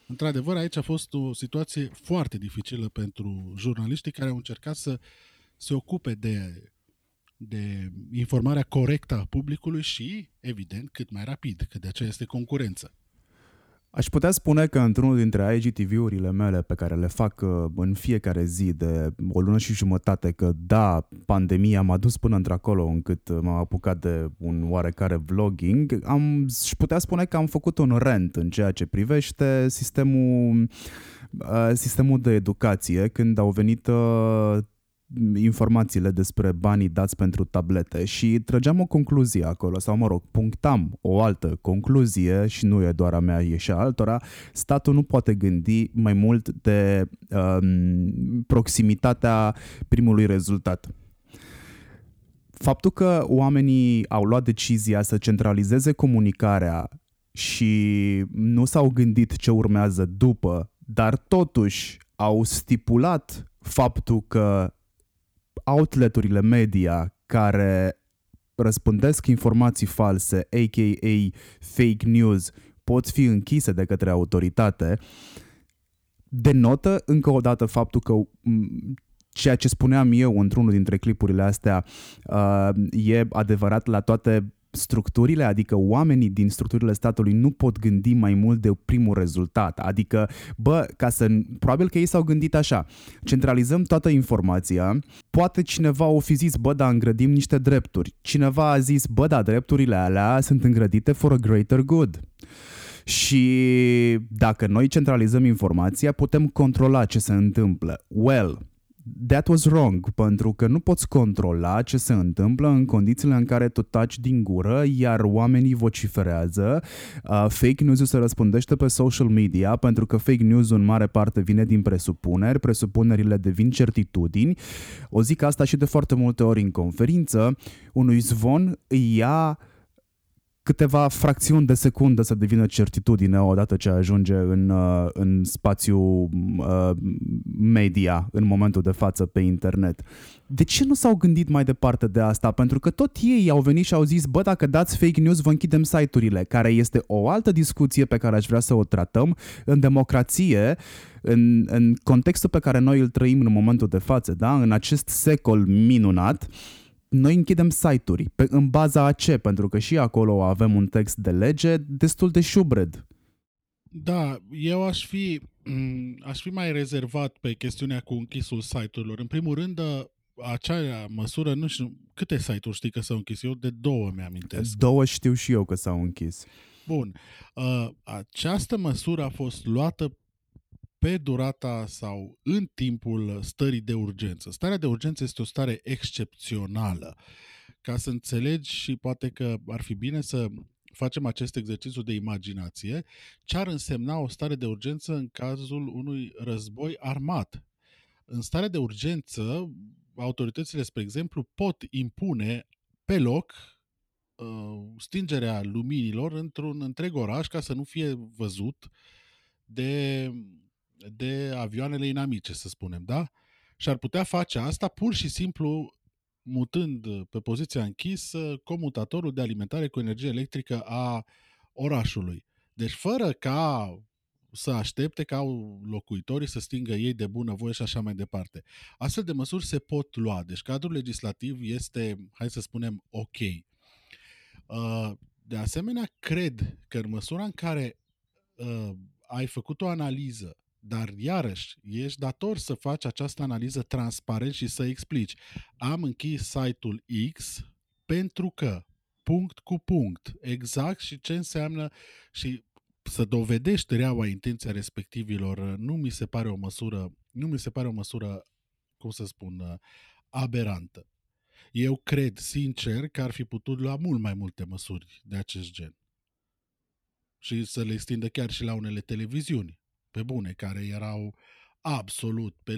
Într-adevăr, aici a fost o situație foarte dificilă pentru jurnaliștii care au încercat să se ocupe de informarea corectă a publicului și, evident, cât mai rapid, că de aceea este concurență. Aș putea spune că într-unul dintre IGTV-urile mele pe care le fac în fiecare zi de o lună și jumătate, că da, pandemia m-a dus până într-acolo încât m-am apucat de un oarecare vlogging, aș putea spune că am făcut un rant în ceea ce privește sistemul de educație când au venit informațiile despre banii dați pentru tablete și trăgeam o concluzie acolo, sau mă rog, punctam o altă concluzie și nu e doar a mea, e și a altora. Statul nu poate gândi mai mult de proximitatea primului rezultat. Faptul că oamenii au luat decizia să centralizeze comunicarea și nu s-au gândit ce urmează după, dar totuși au stipulat faptul că outleturile media care răspândesc informații false, a.k.a. fake news, pot fi închise de către autoritate, denotă încă o dată faptul că ceea ce spuneam eu într-unul dintre clipurile astea e adevărat la toate structurile, adică oamenii din structurile statului nu pot gândi mai mult de primul rezultat, adică probabil că ei s-au gândit așa: centralizăm toată informația, poate cineva o fi zis, îngrădim niște drepturi, cineva a zis, drepturile alea sunt îngrădite for a greater good. Și dacă noi centralizăm informația, putem controla ce se întâmplă. Well, that was wrong, pentru că nu poți controla ce se întâmplă în condițiile în care tu taci din gură, iar oamenii vociferează. Fake news-ul se răspândește pe social media, pentru că fake news-ul în mare parte vine din presupuneri, presupunerile devin certitudini. O zic asta și de foarte multe ori în conferință, unui zvon îi ia câteva fracțiuni de secundă să devină certitudine odată ce ajunge în spațiu media, în momentul de față pe internet. De ce nu s-au gândit mai departe de asta? Pentru că tot ei au venit și au zis, dacă dați fake news, vă închidem site-urile, care este o altă discuție pe care aș vrea să o tratăm în democrație, în contextul pe care noi îl trăim în momentul de față, da? În acest secol minunat. Noi închidem site-uri în baza a ce? Pentru că și acolo avem un text de lege destul de șubred. Da, eu aș fi mai rezervat pe chestiunea cu închisul site-urilor. În primul rând, acea măsură, nu știu, câte site-uri știi că s-au închis? Eu de 2 mi-amintesc. 2 știu și eu că s-au închis. Bun. Această măsură a fost luată pe durata sau în timpul stării de urgență. Starea de urgență este o stare excepțională. Ca să înțelegi, și poate că ar fi bine să facem acest exercițiu de imaginație, ce ar însemna o stare de urgență în cazul unui război armat. În starea de urgență, autoritățile, spre exemplu, pot impune pe loc stingerea luminilor într-un întreg oraș ca să nu fie văzut de avioanele inamice, să spunem, da? Și ar putea face asta pur și simplu mutând pe poziția închisă comutatorul de alimentare cu energie electrică a orașului. Deci fără ca să aștepte ca locuitorii să stingă ei de bunăvoie și așa mai departe. Astfel de măsuri se pot lua. Deci cadrul legislativ este, hai să spunem, ok. De asemenea, cred că în măsura în care ai făcut o analiză, dar iarăși ești dator să faci această analiză transparent și să explici. Am închis site-ul X pentru că punct cu punct, exact, și ce înseamnă, și să dovedești reaua intenția respectivilor. Nu mi se pare o măsură, cum să spun, aberantă. Eu cred sincer că ar fi putut lua mult mai multe măsuri de acest gen. Și să le extindă chiar și la unele televiziuni, pe bune, care erau absolut pe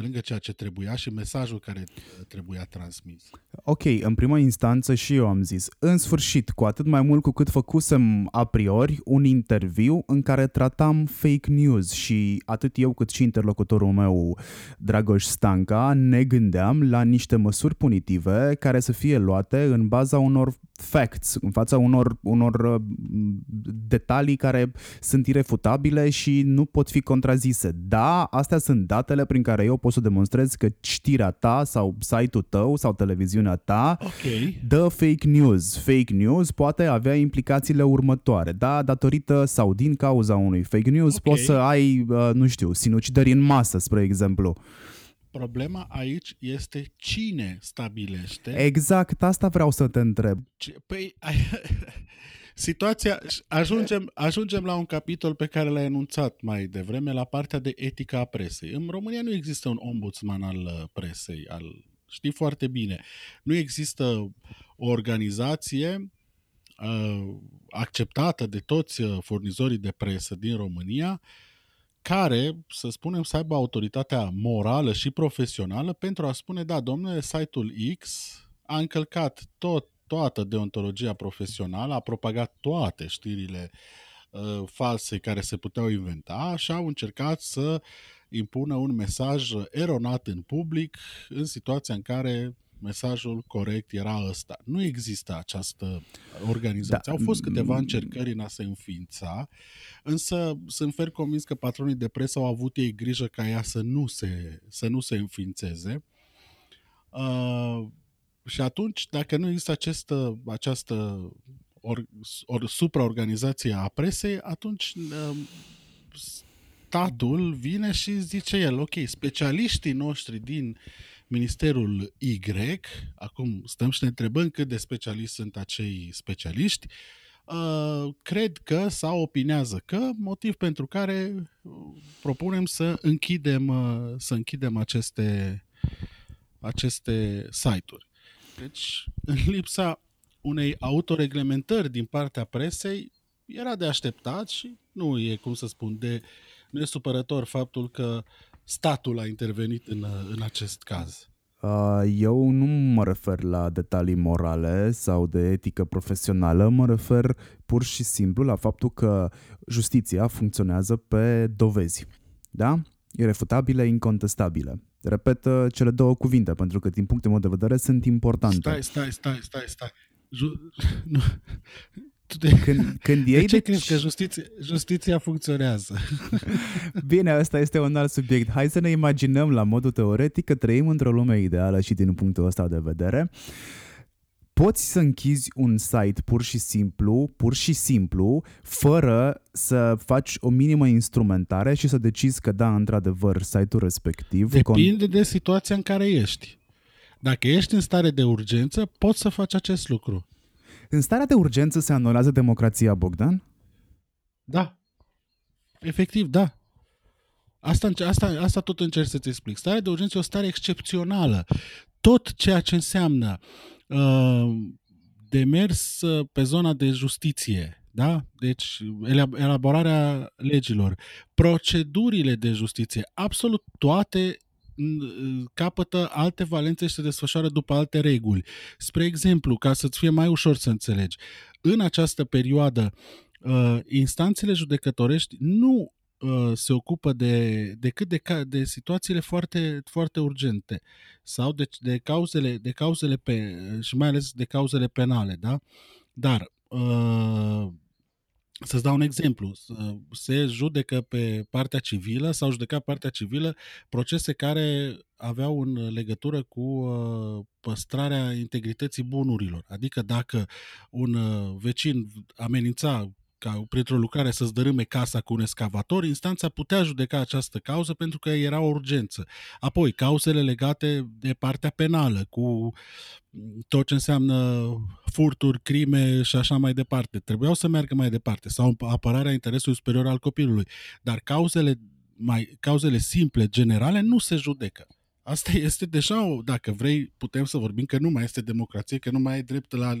lângă ceea ce trebuia și mesajul care trebuia transmis. Ok, în prima instanță și eu am zis, în sfârșit, cu atât mai mult cu cât făcusem a priori un interviu în care tratam fake news și atât eu cât și interlocutorul meu, Dragoș Stanca, ne gândeam la niște măsuri punitive care să fie luate în baza unor facts, în fața unor detalii care sunt irefutabile și nu pot fi contrazise. Da, astea sunt datele prin care eu pot să demonstrez că știrea ta sau site-ul tău sau televiziunea ta dă fake news. Fake news poate avea implicațiile următoare. Da, datorită sau din cauza unui fake news poți să ai, nu știu, sinucideri în masă, spre exemplu. Problema aici este cine stabilește. Exact, asta vreau să te întreb. Păi, situația, ajungem la un capitol pe care l-ai enunțat mai devreme, la partea de etica a presei. În România nu există un ombudsman al presei, știi foarte bine. Nu există o organizație acceptată de toți furnizorii de presă din România care, să spunem, să aibă autoritatea morală și profesională pentru a spune, da, domnule, site-ul X a încălcat toată deontologia profesională, a propagat toate știrile false care se puteau inventa și au încercat să impună un mesaj eronat în public în situația în care mesajul corect era ăsta. Nu există această organizație. Da. Au fost câteva încercări în a se înființa, însă sunt fer convins că patronii de presă au avut ei grijă ca ea să nu se înființeze. Și atunci, dacă nu există această supraorganizație a presei, atunci statul vine și zice el, ok, specialiștii noștri din Ministerul Y, acum stăm și ne întrebăm cât de specialiști sunt acei specialiști, cred că sau opinează că, motiv pentru care propunem să închidem aceste site-uri. Deci, în lipsa unei autoreglementări din partea presei, era de așteptat și nu e supărător faptul că statul a intervenit în acest caz. Eu nu mă refer la detalii morale sau de etică profesională, mă refer pur și simplu la faptul că justiția funcționează pe dovezi, da? Irefutabile, incontestabile. Repet cele două cuvinte, pentru că din punctul meu de vedere sunt importante. Stai. Nu. Când de ce crezi că justiția funcționează? Bine, ăsta este un alt subiect. Hai să ne imaginăm la modul teoretic că trăim într-o lume ideală și din punctul ăsta de vedere. Poți să închizi un site pur și simplu, fără să faci o minimă instrumentare și să decizi că da, într-adevăr, site-ul respectiv... Depinde de situația în care ești. Dacă ești în stare de urgență, poți să faci acest lucru. În starea de urgență se anulează democrația, Bogdan? Da. Efectiv, da. Asta tot încerc să-ți explic. Starea de urgență e o stare excepțională. Tot ceea ce înseamnă demers pe zona de justiție, da? Deci elaborarea legilor, procedurile de justiție, absolut toate capătă alte valențe și se desfășoară după alte reguli. Spre exemplu, ca să-ți fie mai ușor să înțelegi, în această perioadă instanțele judecătorești nu se ocupă decât de situațiile foarte, foarte urgente sau de cauzele și mai ales de cauzele penale, da? Dar să-ți dau un exemplu, se judecă pe partea civilă, s-au judecat partea civilă procese care aveau în legătură cu păstrarea integrității bunurilor. Adică dacă un vecin amenința ca printr-o lucrare să-ți dărâme casa cu un escavator, instanța putea judeca această cauză pentru că era o urgență. Apoi, cauzele legate de partea penală, cu tot ce înseamnă furturi, crime și așa mai departe, trebuiau să meargă mai departe, sau apărarea interesului superior al copilului. Dar cauzele simple, generale, nu se judecă. Asta este deja, dacă vrei, putem să vorbim că nu mai este democrație, că nu mai ai drept la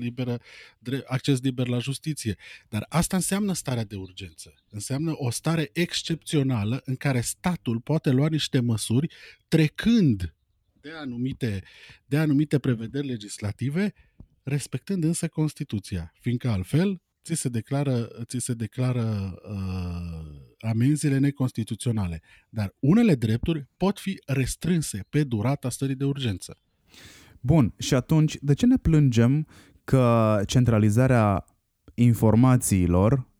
acces liber la justiție. Dar asta înseamnă starea de urgență. Înseamnă o stare excepțională în care statul poate lua niște măsuri trecând de anumite prevederi legislative, respectând însă Constituția, fiindcă altfel ți se declară amenziile neconstituționale, dar unele drepturi pot fi restrânse pe durata stării de urgență. Bun, și atunci, de ce ne plângem că centralizarea informațiilor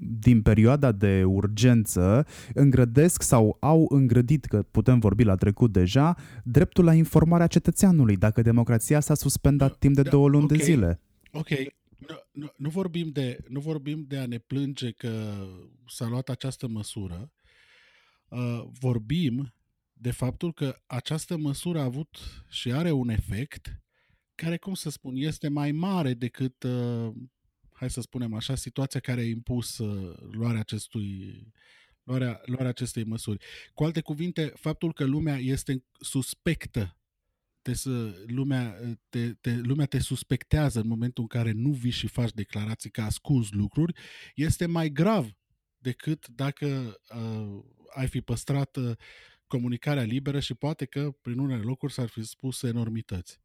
din perioada de urgență îngrădesc sau au îngrădit, că putem vorbi la trecut deja, dreptul la informarea cetățeanului, dacă democrația s-a suspendat timp de 2 luni de zile? Ok. Nu vorbim de a ne plânge că s-a luat această măsură. Vorbim de faptul că această măsură a avut și are un efect care, cum să spun, este mai mare decât, hai să spunem așa, situația care a impus luarea acestei măsuri. Cu alte cuvinte, faptul că lumea este suspectă, lumea te suspectează în momentul în care nu vii și faci declarații că ascunzi lucruri, este mai grav decât dacă ai fi păstrat comunicarea liberă și poate că prin unele locuri s-ar fi spus enormități.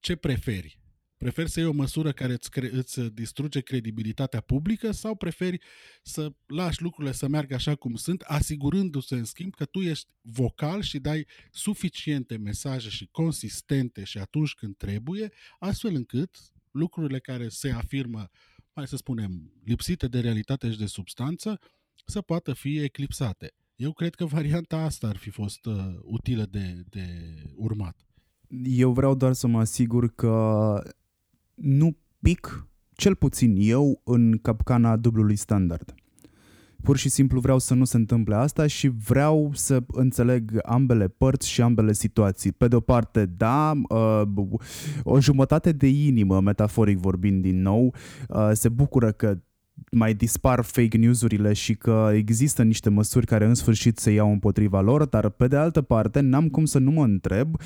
Ce preferi? Preferi să iei o măsură care îți distruge credibilitatea publică sau preferi să lași lucrurile să meargă așa cum sunt, asigurându-se în schimb că tu ești vocal și dai suficiente mesaje și consistente și atunci când trebuie, astfel încât lucrurile care se afirmă, hai să spunem, lipsite de realitate și de substanță, să poată fi eclipsate. Eu cred că varianta asta ar fi fost utilă de urmat. Eu vreau doar să mă asigur că nu pic, cel puțin eu, în capcana dublului standard. Pur și simplu vreau să nu se întâmple asta și vreau să înțeleg ambele părți și ambele situații. Pe de-o parte, da, o jumătate de inimă, metaforic vorbind din nou, se bucură că mai dispar fake news-urile și că există niște măsuri care în sfârșit se iau împotriva lor, dar pe de altă parte n-am cum să nu mă întreb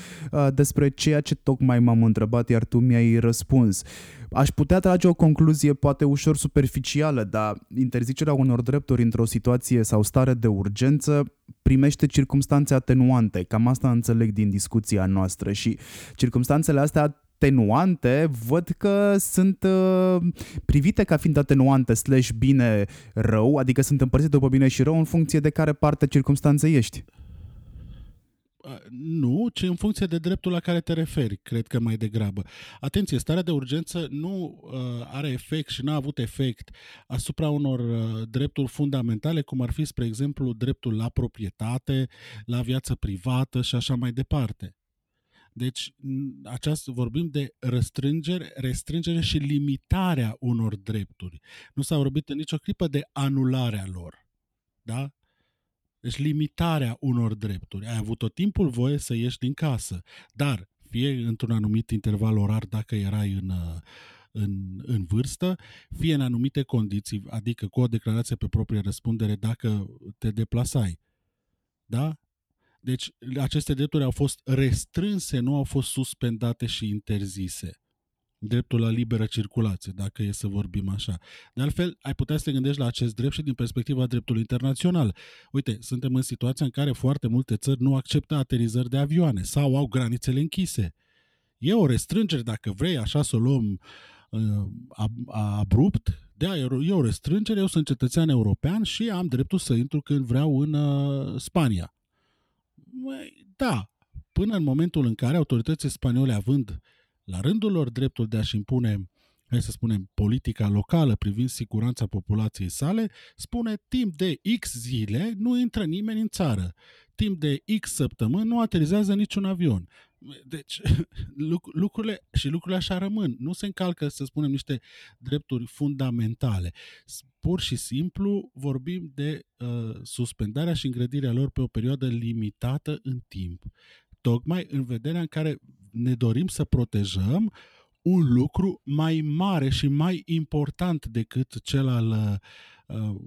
despre ceea ce tocmai m-am întrebat, iar tu mi-ai răspuns. Aș putea trage o concluzie poate ușor superficială, dar interzicerea unor drepturi într-o situație sau stare de urgență primește circumstanțe atenuante. Cam asta înțeleg din discuția noastră și circumstanțele astea atenuante, văd că sunt privite ca fiind atenuante / bine rău, adică sunt împărțite după bine și rău în funcție de care parte circumstanței ești. Nu, ci în funcție de dreptul la care te referi, cred că mai degrabă. Atenție, starea de urgență nu are efect și n-a avut efect asupra unor drepturi fundamentale, cum ar fi, spre exemplu, dreptul la proprietate, la viață privată și așa mai departe. Deci, vorbim de restrângere și limitarea unor drepturi. Nu s-a vorbit în nicio clipă de anularea lor. Da? Deci, limitarea unor drepturi. Ai avut tot timpul voie să ieși din casă, dar fie într-un anumit interval orar dacă erai în vârstă, fie în anumite condiții, adică cu o declarație pe proprie răspundere dacă te deplasai. Da? Deci aceste drepturi au fost restrânse, nu au fost suspendate și interzise. Dreptul la liberă circulație, dacă e să vorbim așa. De altfel, ai putea să te gândești la acest drept și din perspectiva dreptului internațional. Uite, suntem în situația în care foarte multe țări nu acceptă aterizări de avioane sau au granițele închise. E o restrângere, dacă vrei, așa să o luăm abrupt. Da, e o restrângere, eu sunt cetățean european și am dreptul să intru când vreau în Spania. Da, până în momentul în care autoritățile spaniole, având la rândul lor dreptul de a-și impune, hai să spunem, politica locală privind siguranța populației sale, spune timp de X zile nu intră nimeni în țară, timp de X săptămâni nu aterizează niciun avion. Deci lucrurile așa rămân, nu se încalcă, să spunem, niște drepturi fundamentale. Pur și simplu vorbim de suspendarea și îngrădirea lor pe o perioadă limitată în timp, tocmai în vederea în care ne dorim să protejăm un lucru mai mare și mai important decât cel al,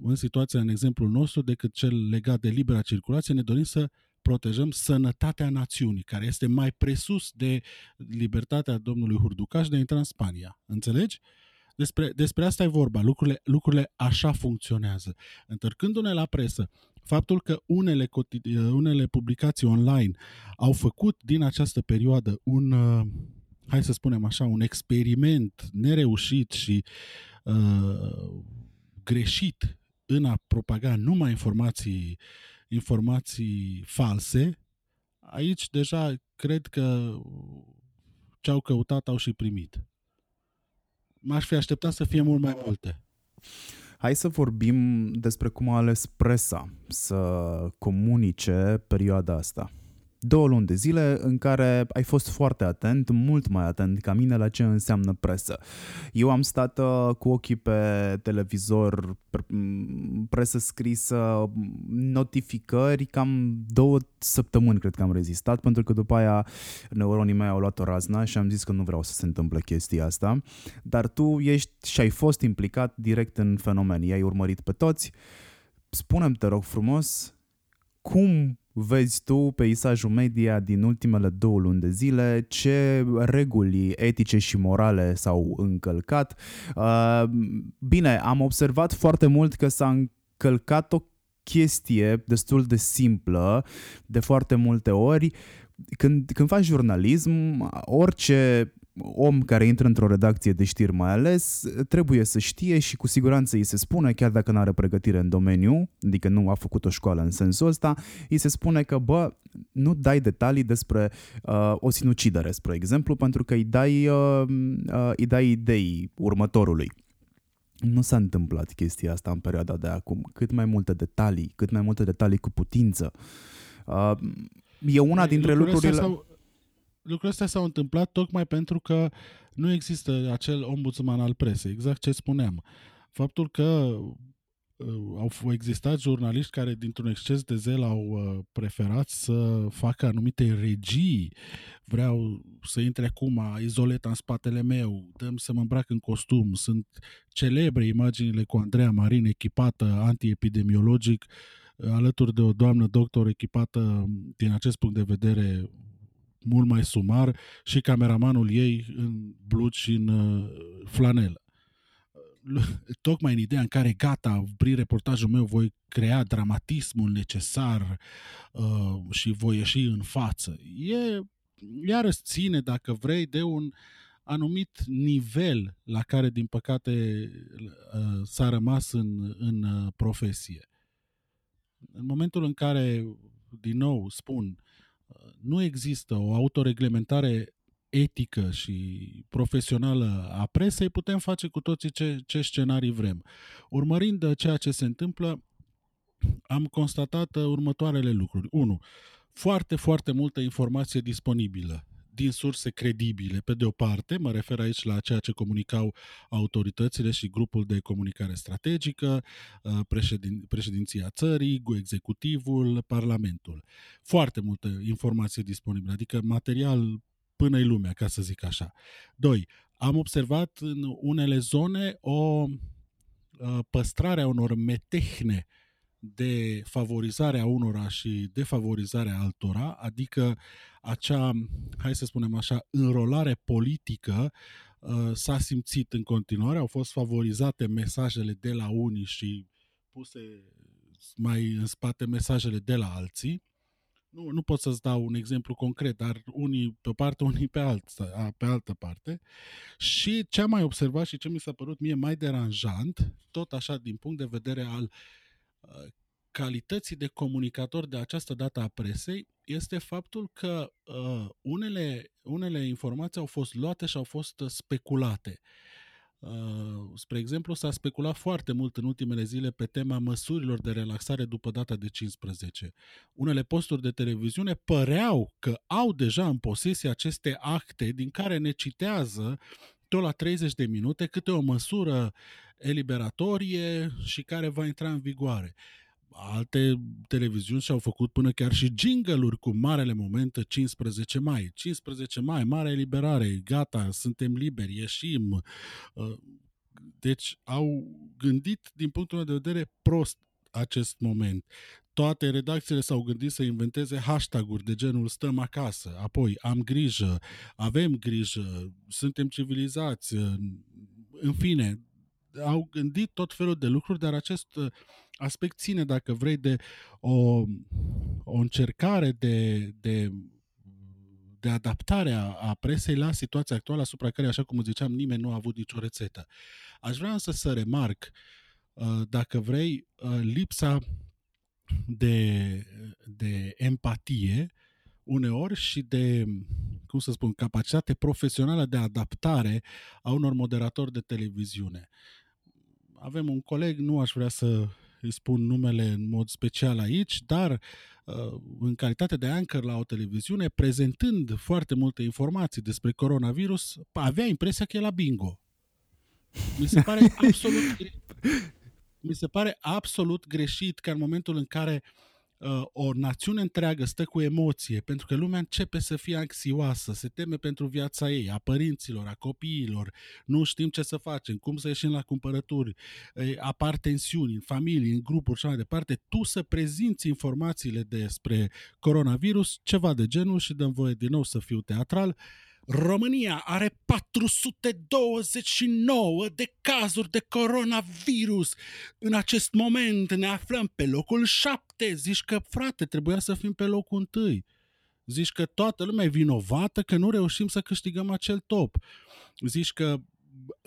în situația, în exemplul nostru, decât cel legat de libera circulație, ne dorim să protejăm sănătatea națiunii, care este mai presus de libertatea domnului Hurducaș de a intra în Spania. Înțelegi? Despre asta e vorba. Lucrurile așa funcționează. Întorcându-ne la presă, faptul că unele publicații online au făcut din această perioadă un, hai să spunem așa, un experiment nereușit și greșit în a propaga numai informații false, aici deja cred că ce au căutat au și primit. M-aș fi așteptat să fie mult mai multe. Hai să vorbim despre cum a ales presa să comunice perioada asta. 2 luni de zile în care ai fost foarte atent, mult mai atent ca mine la ce înseamnă presă. Eu am stat cu ochii pe televizor, presă scrisă, notificări, cam 2 săptămâni cred că am rezistat, pentru că după aia neuronii mei au luat o razna și am zis că nu vreau să se întâmple chestia asta, dar tu ești și ai fost implicat direct în fenomen, i-ai urmărit pe toți. Spune-mi, te rog frumos, cum vezi tu peisajul media din ultimele 2 luni de zile, ce reguli etice și morale s-au încălcat? Bine, am observat foarte mult că s-a încălcat o chestie destul de simplă de foarte multe ori. Când faci jurnalism, orice om care intră într-o redacție de știri mai ales trebuie să știe și cu siguranță îi se spune, chiar dacă nu are pregătire în domeniu, adică nu a făcut o școală în sensul ăsta, îi se spune că, bă, nu dai detalii despre o sinucidere, spre exemplu, pentru că îi dai idei următorului. Nu s-a întâmplat chestia asta în perioada de acum. Cât mai multe detalii cu putință. E una dintre lucrurile... Lucrurile astea s-au întâmplat tocmai pentru că nu există acel ombudsman al presei, exact ce spuneam. Faptul că au existat jurnaliști care dintr-un exces de zel au preferat să facă anumite regii. Vreau să intre acum izoleta în spatele meu, dăm să mă îmbrac în costum. Sunt celebre imaginile cu Andreea Marin echipată antiepidemiologic alături de o doamnă doctor echipată din acest punct de vedere mult mai sumar și cameramanul ei în blugi și în flanelă. Tocmai în ideea în care, gata, prin reportajul meu voi crea dramatismul necesar și voi ieși în față. Iarăși ține, dacă vrei, de un anumit nivel la care, din păcate, s-a rămas în profesie. În momentul în care, din nou, spun, nu există o autoreglementare etică și profesională a presei, putem face cu toții ce scenarii vrem. Urmărind ceea ce se întâmplă, am constatat următoarele lucruri. 1. Foarte, foarte multă informație disponibilă din surse credibile. Pe de o parte, mă refer aici la ceea ce comunicau autoritățile și grupul de comunicare strategică, președinția țării, executivul, parlamentul. Foarte multă informație disponibilă, adică material până-i lumea, ca să zic așa. 2. Am observat în unele zone o păstrare a unor metehne de favorizarea unora și defavorizarea altora, adică acea, hai să spunem așa, înrolare politică s-a simțit în continuare, au fost favorizate mesajele de la unii și puse mai în spate mesajele de la alții. Nu pot să-ți dau un exemplu concret, dar unii pe o parte, unii pe altă parte. Și ce am mai observat și ce mi s-a părut mie mai deranjant, tot așa din punct de vedere al calității de comunicator de această dată a presei, este faptul că unele informații au fost luate și au fost speculate. Spre exemplu, s-a speculat foarte mult în ultimele zile pe tema măsurilor de relaxare după data de 15. Unele posturi de televiziune păreau că au deja în posesie aceste acte din care ne citează tot la 30 de minute câte o măsură eliberatorie și care va intra în vigoare. Alte televiziuni și-au făcut până chiar și jingle-uri cu marele moment 15 mai. 15 mai, mare eliberare, gata, suntem liberi, ieșim. Deci au gândit din punctul meu de vedere prost acest moment. Toate redacțiile s-au gândit să inventeze hashtag-uri de genul stăm acasă, apoi am grijă, avem grijă, suntem civilizați, în fine... Au gândit tot felul de lucruri, dar acest aspect ține, dacă vrei, de o încercare de adaptare a presei la situația actuală, asupra care, așa cum ziceam, nimeni nu a avut nicio rețetă. Aș vrea însă să remarc, dacă vrei, lipsa de empatie uneori și de, cum să spun, capacitate profesională de adaptare a unor moderatori de televiziune. Avem un coleg, nu aș vrea să îi spun numele în mod special aici, dar în calitate de anchor la o televiziune, prezentând foarte multe informații despre coronavirus, avea impresia că e la bingo. Mi se pare absolut greșit că în momentul în care o națiune întreagă stă cu emoție, pentru că lumea începe să fie anxioasă, se teme pentru viața ei, a părinților, a copiilor, nu știm ce să facem, cum să ieșim la cumpărături, apar tensiuni în familii, în grupuri și așa mai departe, tu să prezinți informațiile despre coronavirus, ceva de genul, și dăm voie din nou să fiu teatral, România are 429 de cazuri de coronavirus. În acest moment ne aflăm pe locul 7. Zici că, frate, trebuia să fim pe locul 1. Zici că toată lumea e vinovată că nu reușim să câștigăm acel top. Zici că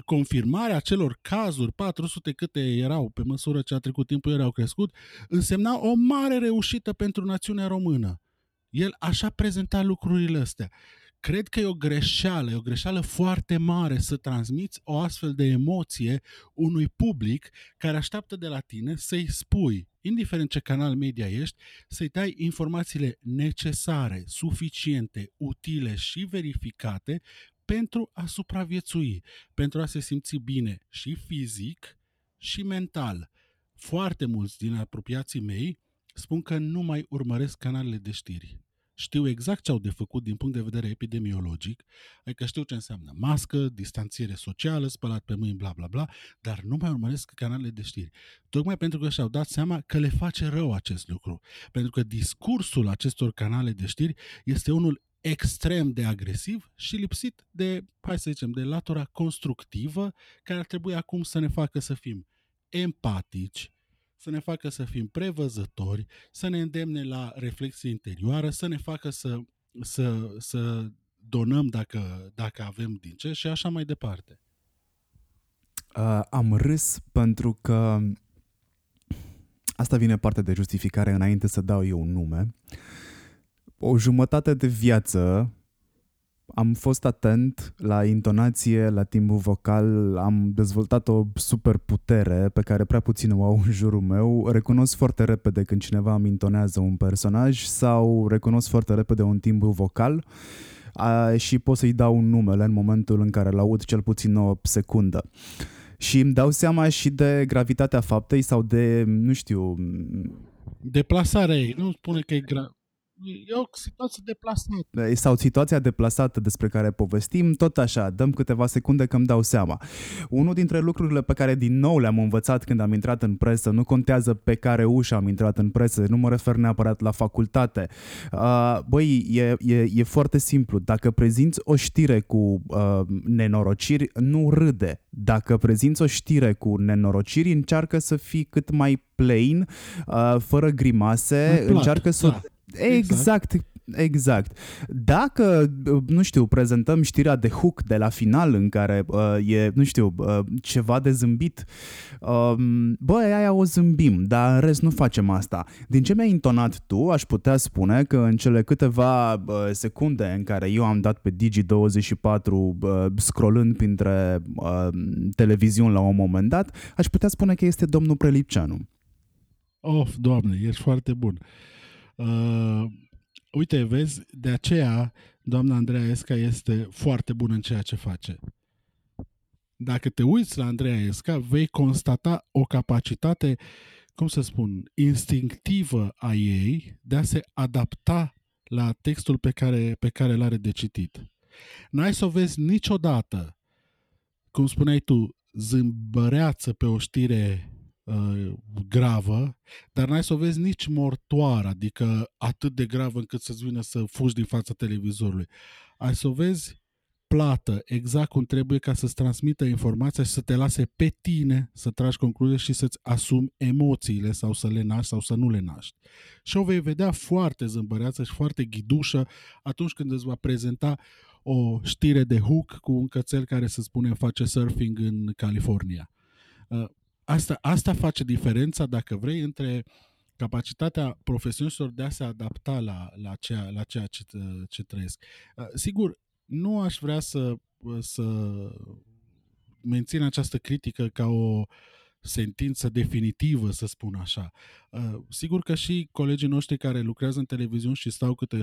confirmarea acelor cazuri, 400 câte erau pe măsură ce a trecut timpul, erau crescut, însemna o mare reușită pentru națiunea română. El așa prezenta lucrurile astea. Cred că e o greșeală foarte mare să transmiți o astfel de emoție unui public care așteaptă de la tine să-i spui, indiferent ce canal media ești, să-i dai informațiile necesare, suficiente, utile și verificate pentru a supraviețui, pentru a se simți bine și fizic și mental. Foarte mulți din apropiații mei spun că nu mai urmăresc canalele de știri. Știu exact ce au de făcut din punct de vedere epidemiologic, adică știu ce înseamnă mască, distanțiere socială, spălat pe mâini, bla bla bla, dar nu mai urmăresc canalele de știri. Tocmai pentru că și-au dat seama că le face rău acest lucru, pentru că discursul acestor canale de știri este unul extrem de agresiv și lipsit de, hai să zicem, de latura constructivă care ar trebui acum să ne facă să fim empatici, să ne facă să fim prevăzători, să ne îndemne la reflexie interioară, să ne facă să donăm dacă avem din ce și așa mai departe. Am râs pentru că asta vine partea de justificare înainte să dau eu un nume. O jumătate de viață am fost atent la intonație, la timbru vocal, am dezvoltat o superputere pe care prea puțin o au în jurul meu. Recunosc foarte repede când cineva îmi intonează un personaj sau recunosc foarte repede un timbru vocal și pot să-i dau un numele în momentul în care l-aud cel puțin o secundă. Și îmi dau seama și de gravitatea faptei sau de, nu știu... Deplasarea ei, nu spune că e grav. E o situație deplasată. Sau situația deplasată despre care povestim, tot așa, dăm câteva secunde că îmi dau seama. Unul dintre lucrurile pe care din nou le-am învățat când am intrat în presă, nu contează pe care ușa am intrat în presă, nu mă refer neapărat la facultate. Băi, e foarte simplu. Dacă prezinți o știre cu nenorociri, nu râde. Dacă prezinți o știre cu nenorociri, încearcă să fii cât mai plain, fără grimase, încearcă să... Da. Exact. Dacă, nu știu, prezentăm știrea de hook de la final în care e, nu știu, ceva de zâmbit, băi, aia o zâmbim, dar în rest nu facem asta. Din ce mi-ai intonat tu, aș putea spune că în cele câteva secunde în care eu am dat pe Digi24 scrollând printre televiziuni la un moment dat, aș putea spune că este domnul Prelipceanu. Of, Doamne, ești foarte bun. Uite, vezi, de aceea doamna Andreea Esca este foarte bună în ceea ce face. Dacă te uiți la Andreea Esca, vei constata o capacitate, cum să spun, instinctivă a ei de a se adapta la textul pe care l-are de citit. N-ai să o vezi niciodată, cum spuneai tu, zâmbăreață pe o știre gravă, dar n-ai să o vezi nici mortoară, adică atât de gravă încât să-ți vină să fugi din fața televizorului. Ai să o vezi plată, exact cum trebuie, ca să-ți transmită informația și să te lase pe tine să tragi concluzii și să-ți asumi emoțiile sau să le naști sau să nu le naști. Și o vei vedea foarte zâmbăreață și foarte ghidușă atunci când îți va prezenta o știre de hook cu un cățel care, să spunem, face surfing în California. Asta face diferența, dacă vrei, între capacitatea profesioniștilor de a se adapta la ceea ce trăiesc. Sigur, nu aș vrea să mențin această critică ca o sentință definitivă, să spun așa. Sigur că și colegii noștri care lucrează în televiziune și stau câte 7-8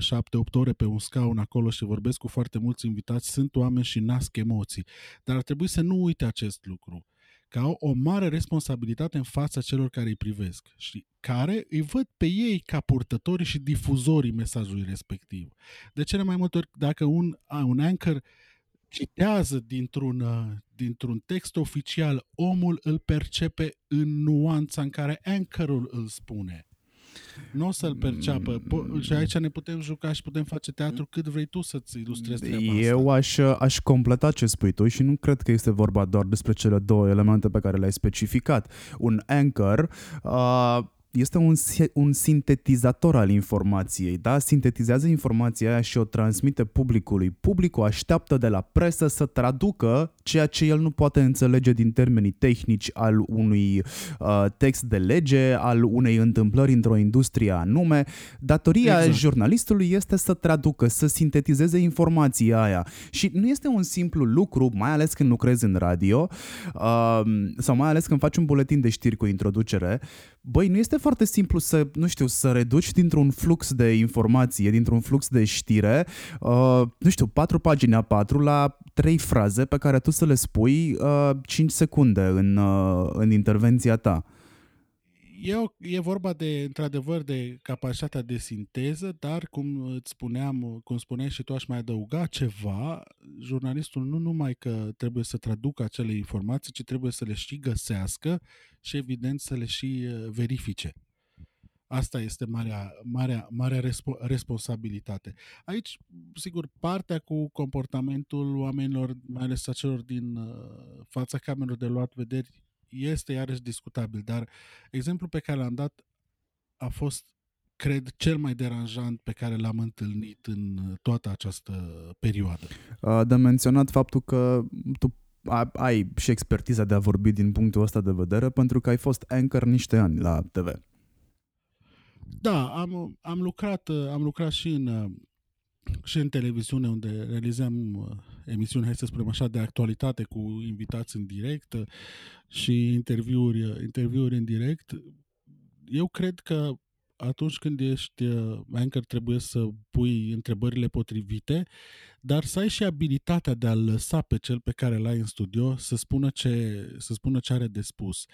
ore pe un scaun acolo și vorbesc cu foarte mulți invitați, sunt oameni și nasc emoții. Dar ar trebui să nu uite acest lucru, că au o mare responsabilitate în fața celor care îi privesc și care îi văd pe ei ca purtătorii și difuzorii mesajului respectiv. De cele mai multe ori, dacă un anchor citează dintr-un text oficial, omul îl percepe în nuanța în care anchorul îl spune. Nu o să-l perceapă. Și aici ne putem juca și putem face teatru cât vrei tu să-ți ilustrezi treaba asta. Eu aș completa ce spui tu și nu cred că este vorba doar despre cele două elemente pe care le-ai specificat. Un anchor este un sintetizator al informației, da? Sintetizează informația aia și o transmite publicului. Publicul așteaptă de la presă să traducă ceea ce el nu poate înțelege din termenii tehnici al unui text de lege, al unei întâmplări într-o industrie anume. Datoria jurnalistului este să traducă, să sintetizeze informația aia. Și nu este un simplu lucru, mai ales când lucrezi în radio, sau mai ales când faci un buletin de știri cu introducere. Băi, nu este foarte simplu să, nu știu, să reduci dintr-un flux de informație, dintr-un flux de știre, nu știu, 4 pagini A4 la 3 fraze pe care tu să le spui 5 secunde în intervenția ta. E vorba de, într-adevăr, de capacitatea de sinteză, dar cum spuneai și tu, aș mai adăuga ceva. Jurnalistul nu numai că trebuie să traducă acele informații, ci trebuie să le și găsească și, evident, să le și verifice. Asta este marea responsabilitate. Aici, sigur, partea cu comportamentul oamenilor, mai ales a celor din fața camerelor de luat vederi, este iarăși discutabil, dar exemplul pe care l-am dat a fost, cred, cel mai deranjant pe care l-am întâlnit în toată această perioadă. De menționat faptul că tu ai și expertiza de a vorbi din punctul ăsta de vedere, pentru că ai fost anchor niște ani la TV. Da, am lucrat și în televiziune, unde realizam emisiuni, hai să spunem așa, de actualitate cu invitați în direct și interviuri în direct. Eu cred că atunci când ești anchor trebuie să pui întrebările potrivite, dar să ai și abilitatea de a lăsa pe cel pe care l-ai în studio să spună ce are de spus.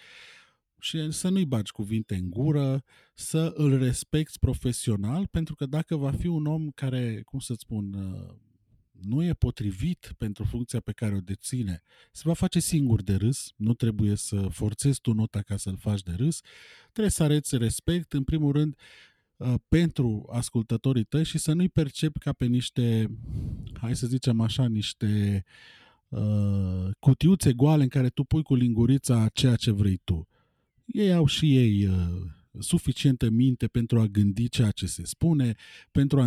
Și să nu-i bagi cuvinte în gură, să îl respecti profesional, pentru că dacă va fi un om care, cum să spun, nu e potrivit pentru funcția pe care o deține, se va face singur de râs, nu trebuie să forțezi tu nota ca să-l faci de râs, trebuie să arăți respect, în primul rând, pentru ascultătorii tăi și să nu-i percepi ca pe niște, hai să zicem așa, niște cutiuțe goale în care tu pui cu lingurița ceea ce vrei tu. Ei au și ei suficientă minte pentru a gândi ceea ce se spune, pentru a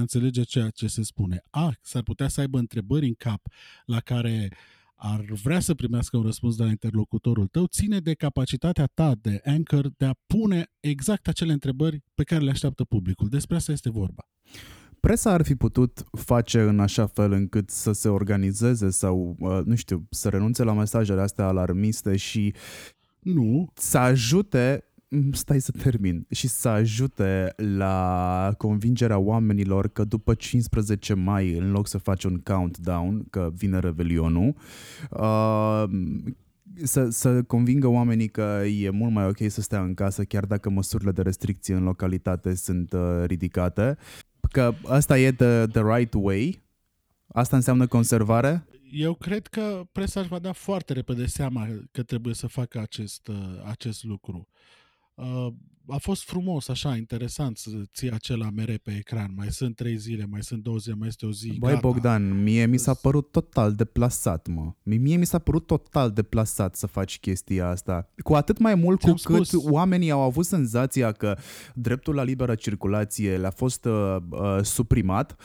înțelege ceea ce se spune. S-ar putea să aibă întrebări în cap la care ar vrea să primească un răspuns de la interlocutorul tău, ține de capacitatea ta de anchor de a pune exact acele întrebări pe care le așteaptă publicul. Despre asta este vorba. Presa ar fi putut face în așa fel încât să se organizeze sau, nu știu, să renunțe la mesajele astea alarmiste și nu, să ajute, stai să termin, și să ajute la convingerea oamenilor că după 15 mai, în loc să faci un countdown, că vine Revelionul, să convingă oamenii că e mult mai ok să stea în casă, chiar dacă măsurile de restricție în localitate sunt ridicate, că asta e the right way, asta înseamnă conservare? Eu cred că presa își va da foarte repede seama că trebuie să facă acest lucru. A fost frumos, așa, interesant să ții acela mere pe ecran. Mai sunt 3 zile, mai sunt 2 zile, mai este o zi. Băi, gata. Bogdan, mie mi s-a părut total deplasat, mă. Mie mi s-a părut total deplasat să faci chestia asta. Cu atât mai mult cu cât oamenii au avut senzația că dreptul la liberă circulație le-a fost suprimat.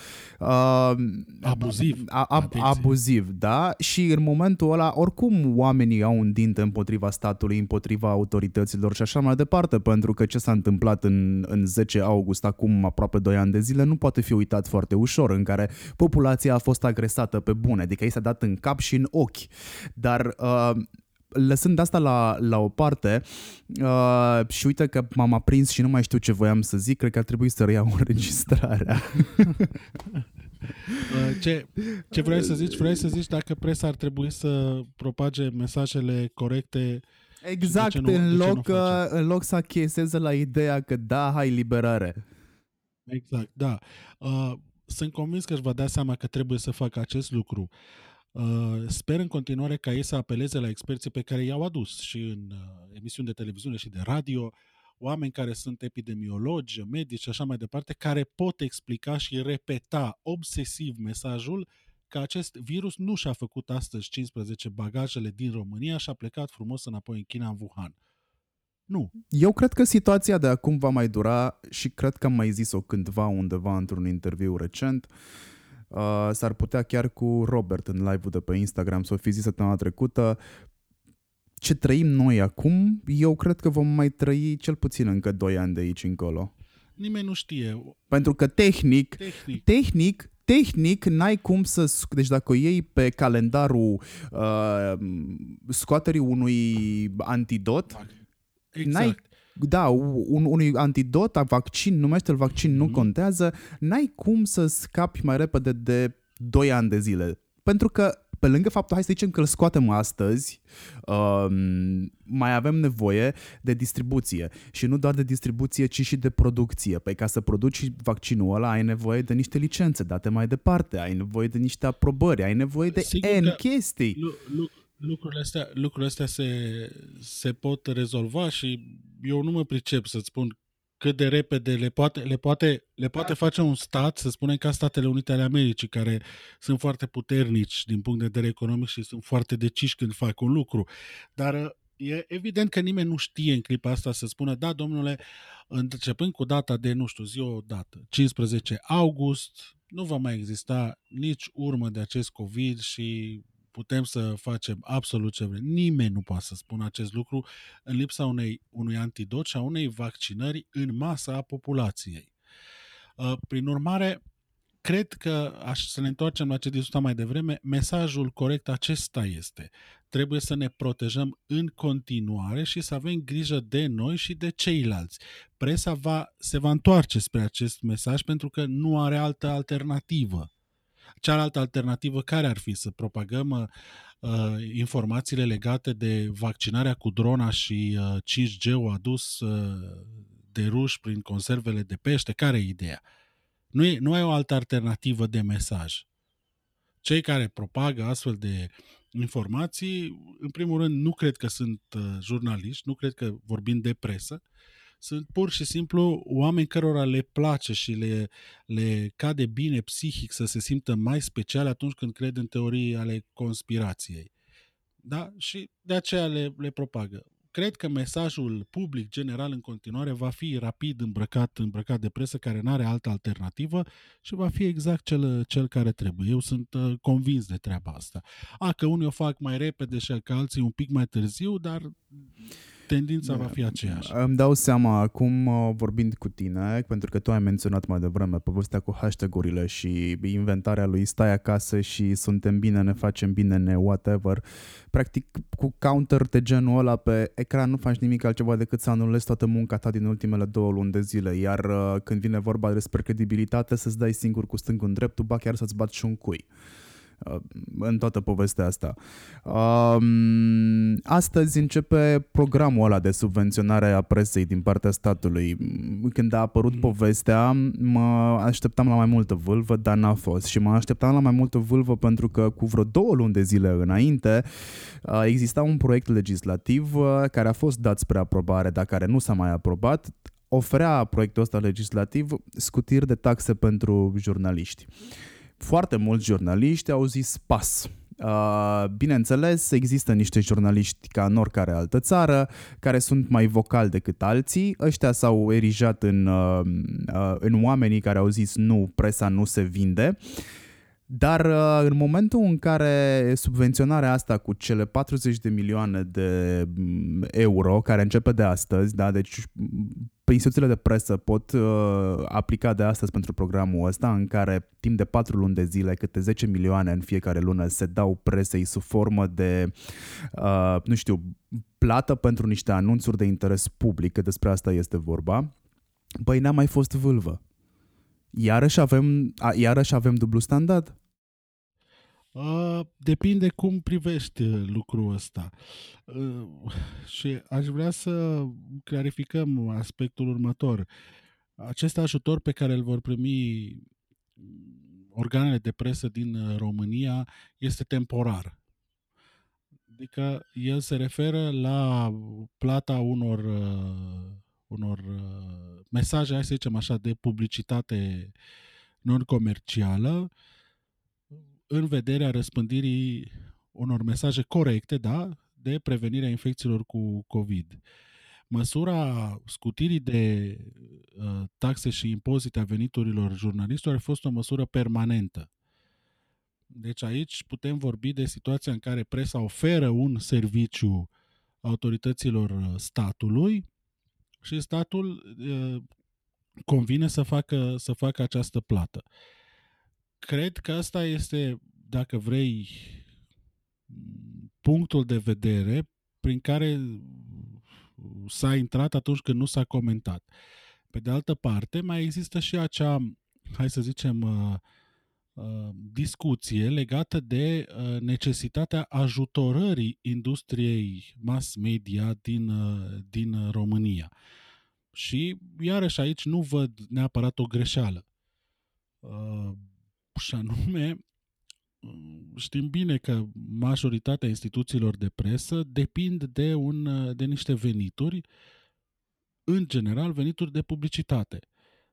Abuziv. Abuziv, da? Și în momentul ăla, oricum, oamenii au un dinte împotriva statului, împotriva autorităților și așa mai departe, pentru că ce s-a întâmplat în 10 august, acum aproape 2 ani de zile, nu poate fi uitat foarte ușor, în care populația a fost agresată pe bune, adică i s-a dat în cap și în ochi. Dar lăsând asta la o parte, și uite că m-am aprins și nu mai știu ce voiam să zic, cred că ar trebui să reiau înregistrarea. Ce vrei să zici? Vrei să zici dacă presa ar trebui să propage mesajele corecte. Exact, în loc să achieseze la ideea că da, hai, liberare. Exact, da. Sunt convins că își va da seama că trebuie să facă acest lucru. Sper în continuare ca ei să apeleze la experții pe care i-au adus și în emisiuni de televiziune și de radio, oameni care sunt epidemiologi, medici și așa mai departe, care pot explica și repeta obsesiv mesajul că acest virus nu și-a făcut astăzi 15 bagajele din România și a plecat frumos înapoi în China, în Wuhan. Nu. Eu cred că situația de acum va mai dura și cred că am mai zis-o cândva undeva într-un interviu recent. S-ar putea chiar cu Robert în live-ul de pe Instagram s-o fi zis săptămâna trecută. Ce trăim noi acum, eu cred că vom mai trăi cel puțin încă 2 ani de aici încolo. Nimeni nu știe. Pentru că tehnic, n-ai cum să... Deci dacă o iei pe calendarul scoaterii unui antidot... Exact. Unui antidot, vaccin, numește-l vaccin, nu contează, n-ai cum să scapi mai repede de 2 ani de zile. Pentru că, pe lângă faptul, hai să zicem că îl scoatem astăzi, mai avem nevoie de distribuție. Și nu doar de distribuție, ci și de producție. Păi ca să produci vaccinul ăla, ai nevoie de niște licențe date mai departe, ai nevoie de niște aprobări, ai nevoie de chestii. Lucrurile astea se pot rezolva și eu nu mă pricep să-ți spun cât de repede le poate face un stat, să spunem ca Statele Unite ale Americii, care sunt foarte puternici din punct de vedere economic și sunt foarte deciși când fac un lucru. Dar e evident că nimeni nu știe în clipa asta să spună, da, domnule, începând cu data de, nu știu, zi o dată, 15 august, nu va mai exista nici urmă de acest COVID și... putem să facem absolut ce vrem. Nimeni nu poate să spună acest lucru în lipsa unui antidot și a unei vaccinări în masă a populației. Prin urmare, cred că, să ne întoarcem la ce discutam mai devreme, mesajul corect acesta este: trebuie să ne protejăm în continuare și să avem grijă de noi și de ceilalți. Presa se va întoarce spre acest mesaj pentru că nu are altă alternativă. Cealaltă alternativă care ar fi? Să propagăm informațiile legate de vaccinarea cu drona și 5G-ul adus de ruși prin conservele de pește? Care e ideea? Nu e o altă alternativă de mesaj. Cei care propagă astfel de informații, în primul rând, nu cred că sunt jurnaliști, nu cred că vorbim de presă, sunt pur și simplu oameni cărora le place și le cade bine psihic să se simtă mai special atunci când cred în teorii ale conspirației. Da? Și de aceea le propagă. Cred că mesajul public general în continuare va fi rapid îmbrăcat de presă care nu are altă alternativă și va fi exact cel care trebuie. Eu sunt convins de treaba asta. Că unii o fac mai repede și că alții un pic mai târziu, dar tendința va fi aceeași. Îmi dau seama acum, vorbind cu tine, pentru că tu ai menționat mai devreme povestea cu hashtag-urile și inventarea lui stai acasă și suntem bine, ne facem bine, ne whatever. Practic, cu counter de genul ăla pe ecran nu faci nimic altceva decât să anulezi toată munca ta din ultimele 2 luni de zile. Iar când vine vorba despre credibilitate, să-ți dai singur cu stângul în dreptul, ba chiar să-ți bați și un cui în toată povestea asta. Astăzi începe programul ăla de subvenționare a presei din partea statului. Când a apărut povestea, mă așteptam la mai multă vâlvă, dar n-a fost. Și mă așteptam la mai multă vâlvă pentru că cu vreo 2 luni de zile înainte exista un proiect legislativ care a fost dat spre aprobare, dar care nu s-a mai aprobat. Oferea proiectul ăsta legislativ scutiri de taxe pentru jurnaliști. Foarte mulți jurnaliști au zis pas. Bineînțeles, există niște jurnaliști ca în oricare altă țară care sunt mai vocali decât alții. Ăștia s-au erijat în oamenii care au zis nu, presa nu se vinde. Dar în momentul în care subvenționarea asta cu cele 40 de milioane de euro care începe de astăzi, da, deci instituțiile de presă pot aplica de astăzi pentru programul ăsta în care timp de 4 luni de zile câte 10 milioane în fiecare lună se dau presei sub formă de, plată pentru niște anunțuri de interes public, că despre asta este vorba, băi, n-a mai fost vâlvă. Iarăși avem dublu standard? Depinde cum privești lucrul ăsta. Și aș vrea să clarificăm aspectul următor. Acest ajutor pe care îl vor primi organele de presă din România este temporar. Adică el se referă la plata unor mesaje, hai să zicem așa, de publicitate non-comercială în vederea răspândirii unor mesaje corecte, da, de prevenirea infecțiilor cu COVID. Măsura scutirii de taxe și impozite a veniturilor jurnaliștilor a fost o măsură permanentă. Deci aici putem vorbi de situația în care presa oferă un serviciu autorităților statului și statul convine să facă această plată. Cred că asta este, dacă vrei, punctul de vedere prin care s-a intrat atunci când nu s-a comentat. Pe de altă parte, mai există și acea, hai să zicem, discuție legată de necesitatea ajutorării industriei mass media din România. Și iarăși aici nu văd neapărat o greșeală. Și anume, știm bine că majoritatea instituțiilor de presă depind de niște venituri, în general venituri de publicitate.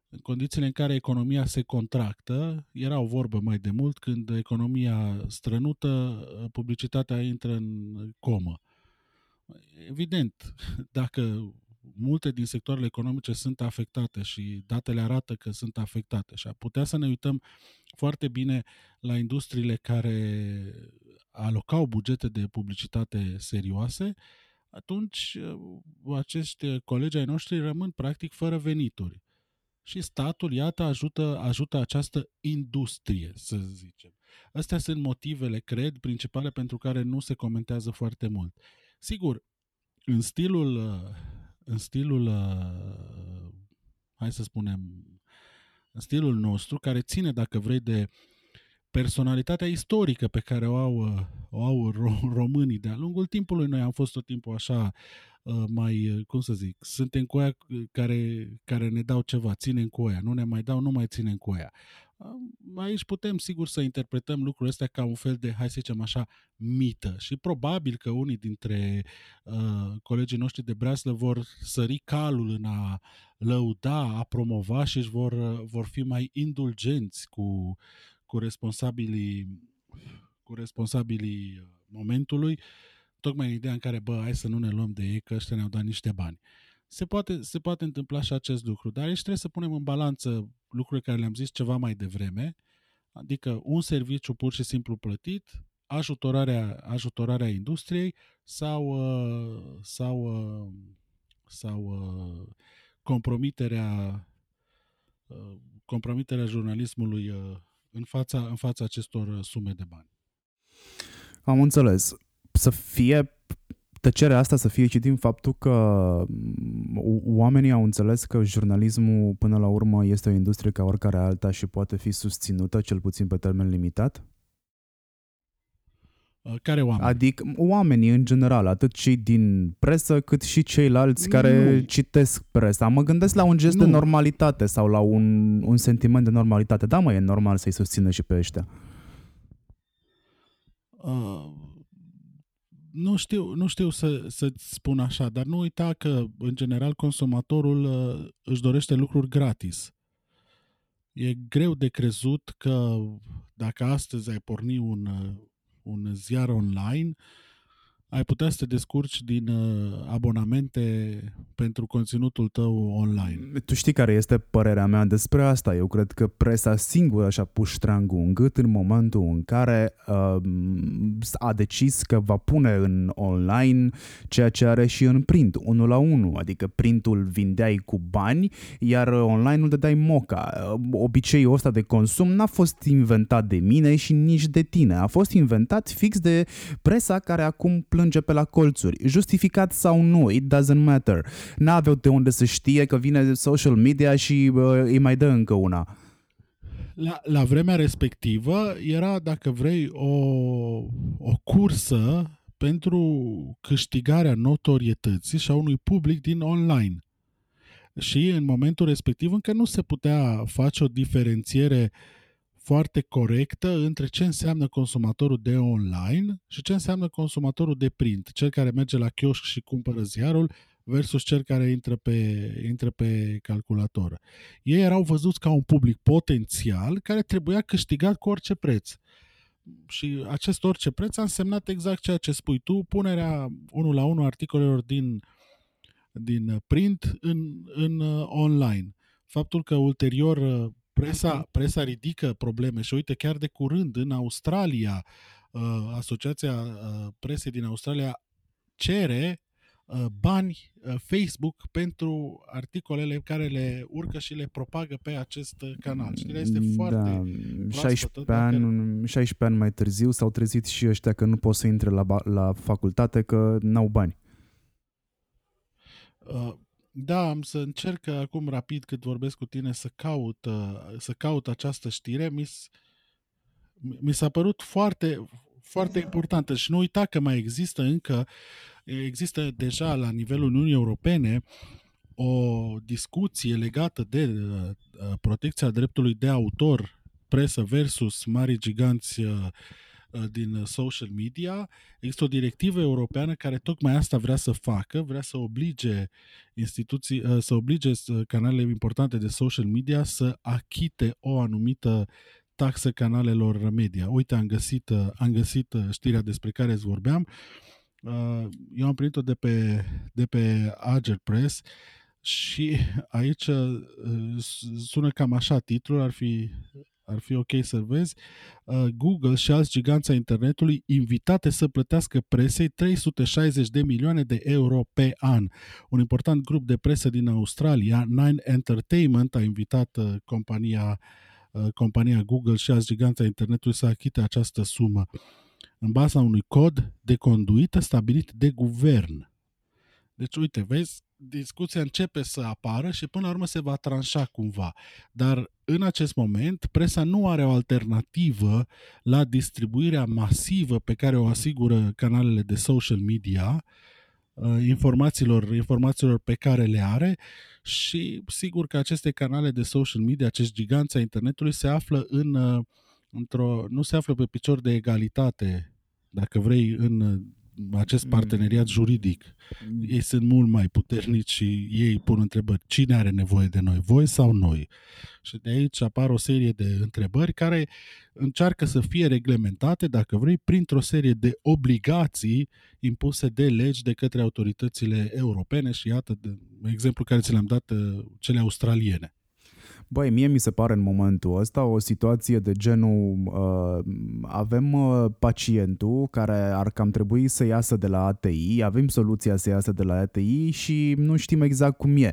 În condițiile în care economia se contractă, era o vorbă mai de mult, când economia strănută, publicitatea intră în comă. Evident, dacă multe din sectoarele economice sunt afectate și datele arată că sunt afectate și ar putea să ne uităm foarte bine la industriile care alocau bugete de publicitate serioase, atunci acești colegi ai noștri rămân practic fără venituri. Și statul, iată, ajută această industrie, să zicem. Astea sunt motivele, cred, principale pentru care nu se comentează foarte mult. Sigur, în stilul nostru, care ține, dacă vrei, de personalitatea istorică pe care o au românii de-a lungul timpului. Noi am fost tot timpul așa, mai, cum să zic, suntem cu aia care ne dau ceva, ținem cu aia, nu ne mai dau, nu mai ținem cu aia. Aici putem, sigur, să interpretăm lucrurile astea ca un fel de, hai să zicem așa, mită. Și probabil că unii dintre colegii noștri de breaslă vor sări calul în a lăuda, a promova și vor fi mai indulgenți cu responsabilii momentului, tocmai în ideea în care, hai să nu ne luăm de ei, că ăștia ne-au dat niște bani. Se poate întâmpla și acest lucru, dar aici trebuie să punem în balanță lucrurile care le-am zis ceva mai devreme, adică un serviciu pur și simplu plătit, ajutorarea industriei sau compromiterea jurnalismului în fața acestor sume de bani. Am înțeles. Să fie tăcerea asta, să fie și din faptul că oamenii au înțeles că jurnalismul până la urmă este o industrie ca oricare alta și poate fi susținută, cel puțin pe termen limitat? Care oameni? Adică oamenii în general, atât cei din presă cât și ceilalți care citesc presa. Mă gândesc la un gest de normalitate sau la un sentiment de normalitate. Da, mă, e normal să-i susțină și pe ăștia. Nu știu să-ți spun așa, dar nu uita că, în general, consumatorul își dorește lucruri gratis. E greu de crezut că dacă astăzi ai porni un ziar online, ai putea să te descurci din abonamente pentru conținutul tău online. Tu știi care este părerea mea despre asta. Eu cred că presa singură și-a pus ștrangul în gât în momentul în care a decis că va pune în online ceea ce are și în print, 1 la 1. Adică printul vindeai cu bani, iar online-ul dădeai moca. Obiceiul ăsta de consum n-a fost inventat de mine și nici de tine. A fost inventat fix de presa care acum plânge pe la colțuri. Justificat sau nu, it doesn't matter. N-aveau de unde să știe că vine social media și îi mai dă încă una. La vremea respectivă era, dacă vrei, o cursă pentru câștigarea notorietății și a unui public din online. Și în momentul respectiv încă nu se putea face o diferențiere foarte corectă între ce înseamnă consumatorul de online și ce înseamnă consumatorul de print, cel care merge la chioșc și cumpără ziarul versus cel care intră pe calculator. Ei erau văzuți ca un public potențial care trebuia câștigat cu orice preț. Și acest orice preț a însemnat exact ceea ce spui tu, punerea 1 la 1 articolelor din din print în online. Faptul că ulterior presa ridică probleme și uite, chiar de curând în Australia, Asociația Presei din Australia cere bani Facebook pentru articolele care le urcă și le propagă pe acest canal. Știrea este foarte... 16 ani mai târziu s-au trezit și ăștia că nu pot să intre la facultate, că n-au bani. Da, am să încerc acum rapid cât vorbesc cu tine să caut această știre. Mi s-a părut foarte, foarte importantă și nu uita că mai există încă, există deja la nivelul Uniunii Europene o discuție legată de protecția dreptului de autor, presă versus mari giganți din social media. Există o directivă europeană care tocmai asta vrea să facă, vrea să oblige instituții, să oblige canalele importante de social media să achite o anumită taxă canalelor media. Uite, am găsit știrea despre care îți vorbeam. Eu am primit-o de pe Ager Press și aici sună cam așa titlul, ar fi ok să vezi. Google și alți giganți ai internetului invitate să plătească presei 360 de milioane de euro pe an. Un important grup de presă din Australia, Nine Entertainment, a invitat compania Google și alți giganți ai internetului să achite această sumă în baza unui cod de conduită stabilit de guvern. Deci, uite, vezi, discuția începe să apară și până la urmă se va tranșa cumva. Dar în acest moment, presa nu are o alternativă la distribuirea masivă pe care o asigură canalele de social media, informațiilor pe care le are și sigur că aceste canale de social media, acești giganți ai internetului se află nu se află pe picior de egalitate, dacă vrei, în acest parteneriat juridic. Ei sunt mult mai puternici și ei pun întrebări. Cine are nevoie de noi? Voi sau noi? Și de aici apar o serie de întrebări care încearcă să fie reglementate, dacă vrei, printr-o serie de obligații impuse de legi de către autoritățile europene și iată exemplul care ți l-am dat, cele australiene. Băi, mie mi se pare în momentul ăsta o situație de genul avem pacientul care ar cam trebui să iasă de la ATI, avem soluția să iasă de la ATI și nu știm exact cum e.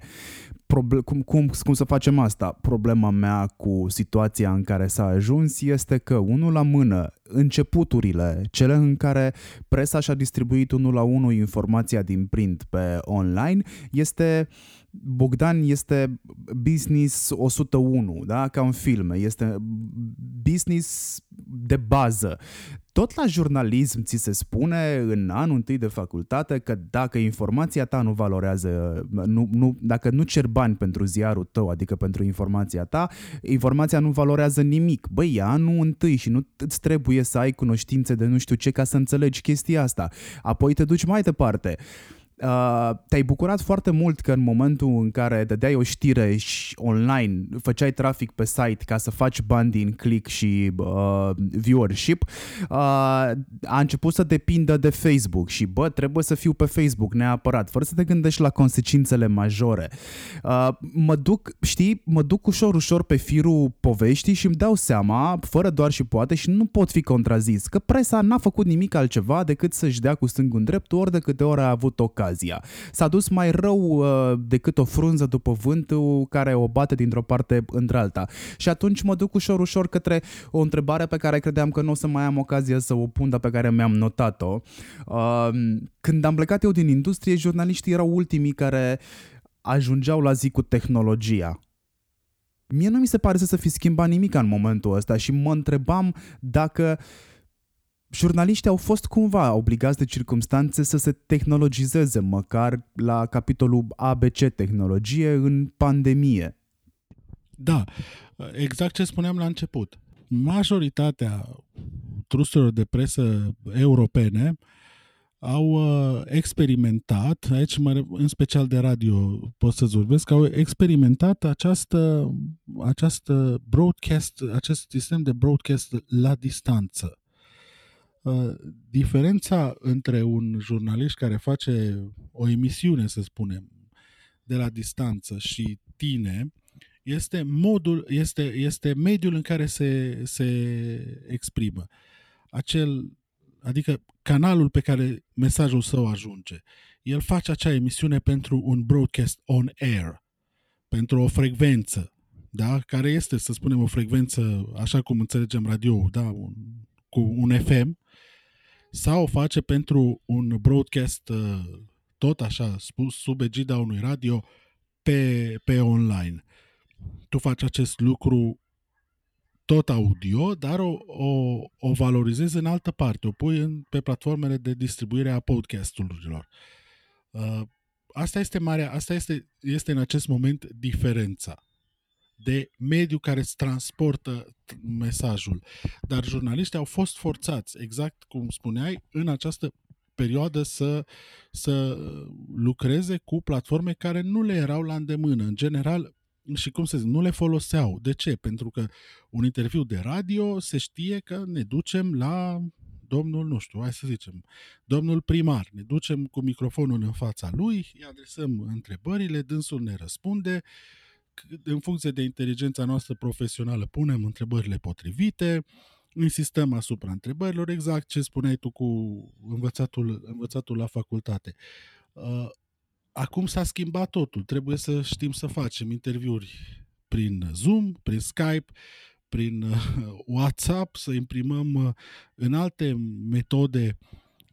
Cum să facem asta? Problema mea cu situația în care s-a ajuns este că, unul la mână, începuturile, cele în care presa și-a distribuit unul la unul informația din print pe online, este business 101, da? Ca în filme, este business de bază. Tot la jurnalism ți se spune în anul întâi de facultate că dacă informația ta nu valorează, dacă nu cer bani pentru ziarul tău, adică pentru informația ta, informația nu valorează nimic. Băi, e anul întâi și nu îți trebuie să ai cunoștințe de nu știu ce ca să înțelegi chestia asta. Apoi te duci mai departe. Te-ai bucurat foarte mult că în momentul în care dădeai o știre și online făceai trafic pe site ca să faci bani din click și viewership, a început să depindă de Facebook și bă, trebuie să fiu pe Facebook neapărat, fără să te gândești la consecințele majore. Mă duc ușor, ușor pe firul poveștii și îmi dau seama, fără doar și poate și nu pot fi contrazis, că presa n-a făcut nimic altceva decât să-și dea cu stângul în drept ori de câte ori a avut ocazia. S-a dus mai rău decât o frunză după vântul care o bate dintr-o parte într-alta. Și atunci mă duc ușor, ușor către o întrebare pe care credeam că nu o să mai am ocazia să o pun, dar pe care mi-am notat-o. Când am plecat eu din industrie, jurnaliștii erau ultimii care ajungeau la zi cu tehnologia. Mie nu mi se pare să fi schimbat nimic în momentul ăsta și mă întrebam dacă jurnaliștii au fost cumva obligați de circumstanțe să se tehnologizeze, măcar la capitolul ABC tehnologie în pandemie. Da, exact ce spuneam la început. Majoritatea truselor de presă europene au experimentat, aici în special de radio pot să-ți vorbesc, că au experimentat acest sistem de broadcast la distanță. Diferența între un jurnalist care face o emisiune, să spunem, de la distanță și tine este modul, este mediul în care se exprimă. Adică canalul pe care mesajul său ajunge. El face acea emisiune pentru un broadcast on air, pentru o frecvență, da? Care este, să spunem, o frecvență așa cum înțelegem radio-ul, da? Cu un FM, sau o face pentru un broadcast tot așa spus, sub egida unui radio pe online. Tu faci acest lucru tot audio, dar o valorizezi în altă parte, o pui pe platformele de distribuire a podcast-urilor. Asta este marea, este în acest moment diferența de mediu care îți transportă mesajul. Dar jurnaliștii au fost forțați, exact cum spuneai, în această perioadă să lucreze cu platforme care nu le erau la îndemână. În general, și cum să zic, nu le foloseau. De ce? Pentru că un interviu de radio se știe că ne ducem la domnul, nu știu, hai să zicem, domnul primar. Ne ducem cu microfonul în fața lui, îi adresăm întrebările, dânsul ne răspunde. În funcție de inteligența noastră profesională punem întrebările potrivite, insistăm asupra întrebărilor, exact ce spuneai tu cu învățatul la facultate. Acum s-a schimbat totul, trebuie să știm să facem interviuri prin Zoom, prin Skype, prin WhatsApp, să imprimăm în alte metode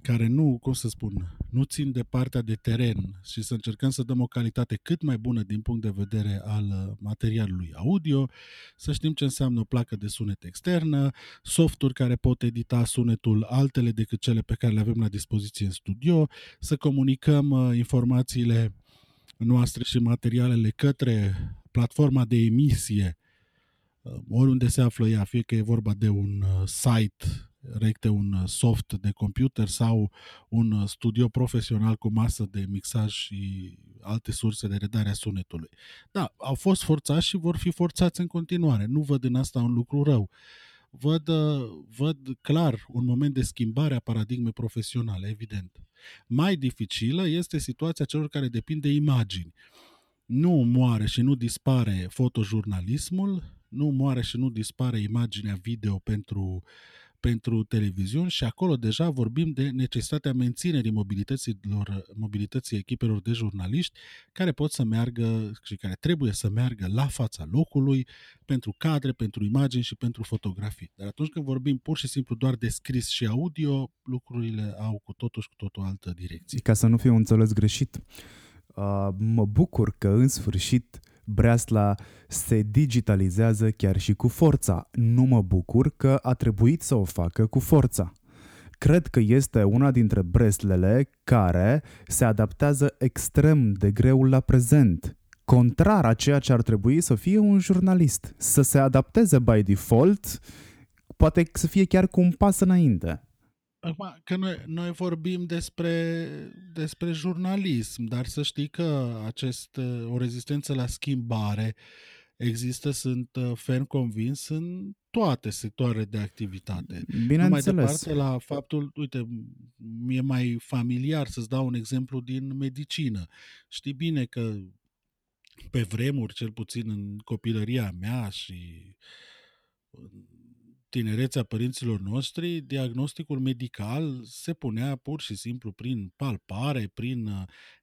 care nu, cum să spun, nu țin de partea de teren și să încercăm să dăm o calitate cât mai bună din punct de vedere al materialului audio, să știm ce înseamnă o placă de sunet externă, softuri care pot edita sunetul altele decât cele pe care le avem la dispoziție în studio, să comunicăm informațiile noastre și materialele către platforma de emisie, oriunde se află ea, fie că e vorba de un site recte, un soft de computer sau un studio profesional cu masă de mixaj și alte surse de redare a sunetului. Da, au fost forțați și vor fi forțați în continuare. Nu văd în asta un lucru rău. Văd clar un moment de schimbare a paradigmei profesionale, evident. Mai dificilă este situația celor care depind de imagini. Nu moare și nu dispare fotojurnalismul, nu moare și nu dispare imaginea video pentru televiziuni și acolo deja vorbim de necesitatea menținerii mobilității echipelor de jurnaliști care pot să meargă și care trebuie să meargă la fața locului pentru cadre, pentru imagini și pentru fotografii. Dar atunci când vorbim pur și simplu doar de scris și audio, lucrurile au cu totul și cu totul altă direcție. Ca să nu fiu înțeles greșit, mă bucur că în sfârșit breasla se digitalizează chiar și cu forța. Nu mă bucur că a trebuit să o facă cu forța. Cred că este una dintre breslele care se adaptează extrem de greu la prezent, contrar a ceea ce ar trebui să fie un jurnalist. Să se adapteze by default, poate să fie chiar cu un pas înainte. Acum, că noi vorbim despre jurnalism, dar să știi că o rezistență la schimbare există, sunt ferm convins, în toate sectoarele de activitate. Bineînțeles. Mai departe la faptul, uite, mi-e mai familiar să-ți dau un exemplu din medicină. Știi bine că pe vremuri, cel puțin în copilăria mea și tinerețea părinților noștri, diagnosticul medical se punea pur și simplu prin palpare, prin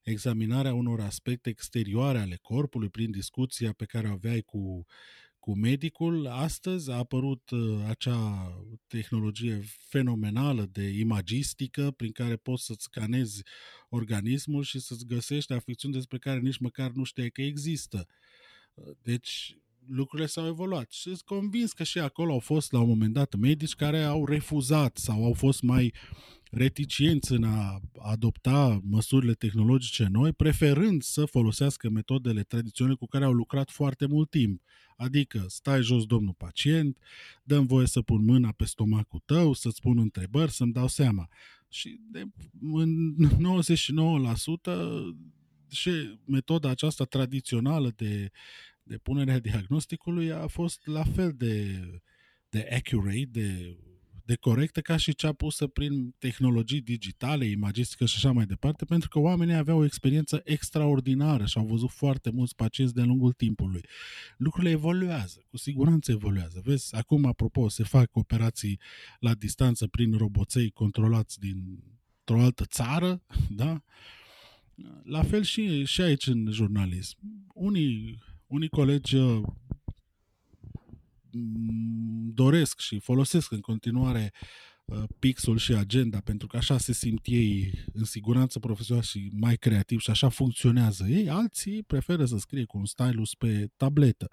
examinarea unor aspecte exterioare ale corpului, prin discuția pe care o aveai cu medicul. Astăzi a apărut acea tehnologie fenomenală de imagistică prin care poți să-ți scanezi organismul și să-ți găsești afecțiuni despre care nici măcar nu știai că există. Deci lucrurile s-au evoluat și sunt convins că și acolo au fost la un moment dat medici care au refuzat sau au fost mai reticienți în a adopta măsurile tehnologice noi, preferând să folosească metodele tradiționale cu care au lucrat foarte mult timp. Adică stai jos, domnul pacient, dăm voie să pun mâna pe stomacul tău, să-ți pun întrebări, să-mi dau seama. Și în 99% și metoda aceasta tradițională de punerea diagnosticului a fost la fel de accurate, de de corectă ca și cea pusă prin tehnologii digitale, imagistică și așa mai departe, pentru că oamenii aveau o experiență extraordinară și au văzut foarte mulți pacienți de-a lungul timpului. Lucrurile evoluează, cu siguranță evoluează. Vezi, acum, apropo, se fac operații la distanță prin roboței controlați dintr-o altă țară, da? La fel și aici în jurnalism. Unii colegi doresc și folosesc în continuare pixul și agenda, pentru că așa se simt ei în siguranță profesională și mai creativ și așa funcționează ei. Alții preferă să scrie cu un stylus pe tabletă.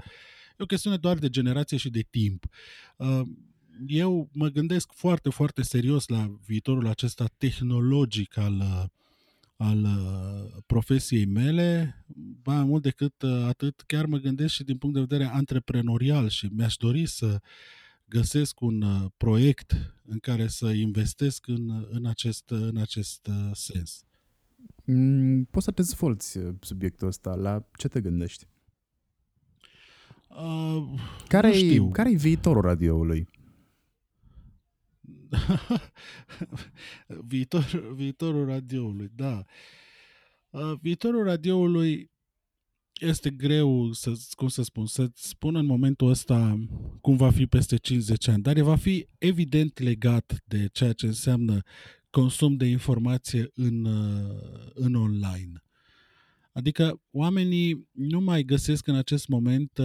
E o chestiune doar de generație și de timp. Eu mă gândesc foarte, foarte serios la viitorul acesta tehnologic al profesiei mele, mai mult decât atât, chiar mă gândesc și din punct de vedere antreprenorial și mi-aș dori să găsesc un proiect în care să investesc în acest sens. Poți să dezvolți subiectul ăsta, la ce te gândești? Care-i viitorul radioului? Viitorul radioului, da. Viitorul radioului este greu să spun în momentul ăsta cum va fi peste 50 ani, dar va fi evident legat de ceea ce înseamnă consum de informație în online. Adică oamenii nu mai găsesc în acest moment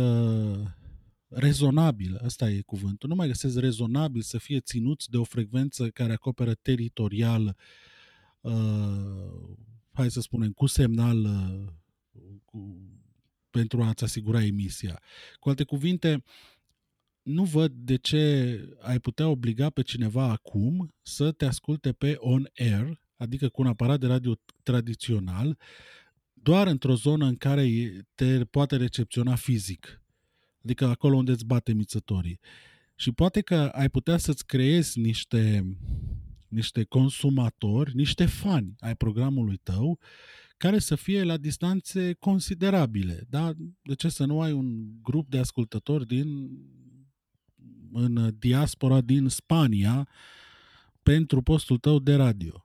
rezonabil, ăsta e cuvântul, nu mai găsesc rezonabil să fie ținuți de o frecvență care acoperă teritorial, hai să spunem, cu semnal pentru a-ți asigura emisia. Cu alte cuvinte, nu văd de ce ai putea obliga pe cineva acum să te asculte pe on-air, adică cu un aparat de radio tradițional, doar într-o zonă în care te poate recepționa fizic. Adică acolo unde îți bate mițătorii. Și poate că ai putea să-ți creezi niște consumatori, niște fani ai programului tău, care să fie la distanțe considerabile. Da? De ce să nu ai un grup de ascultători în diaspora din Spania pentru postul tău de radio?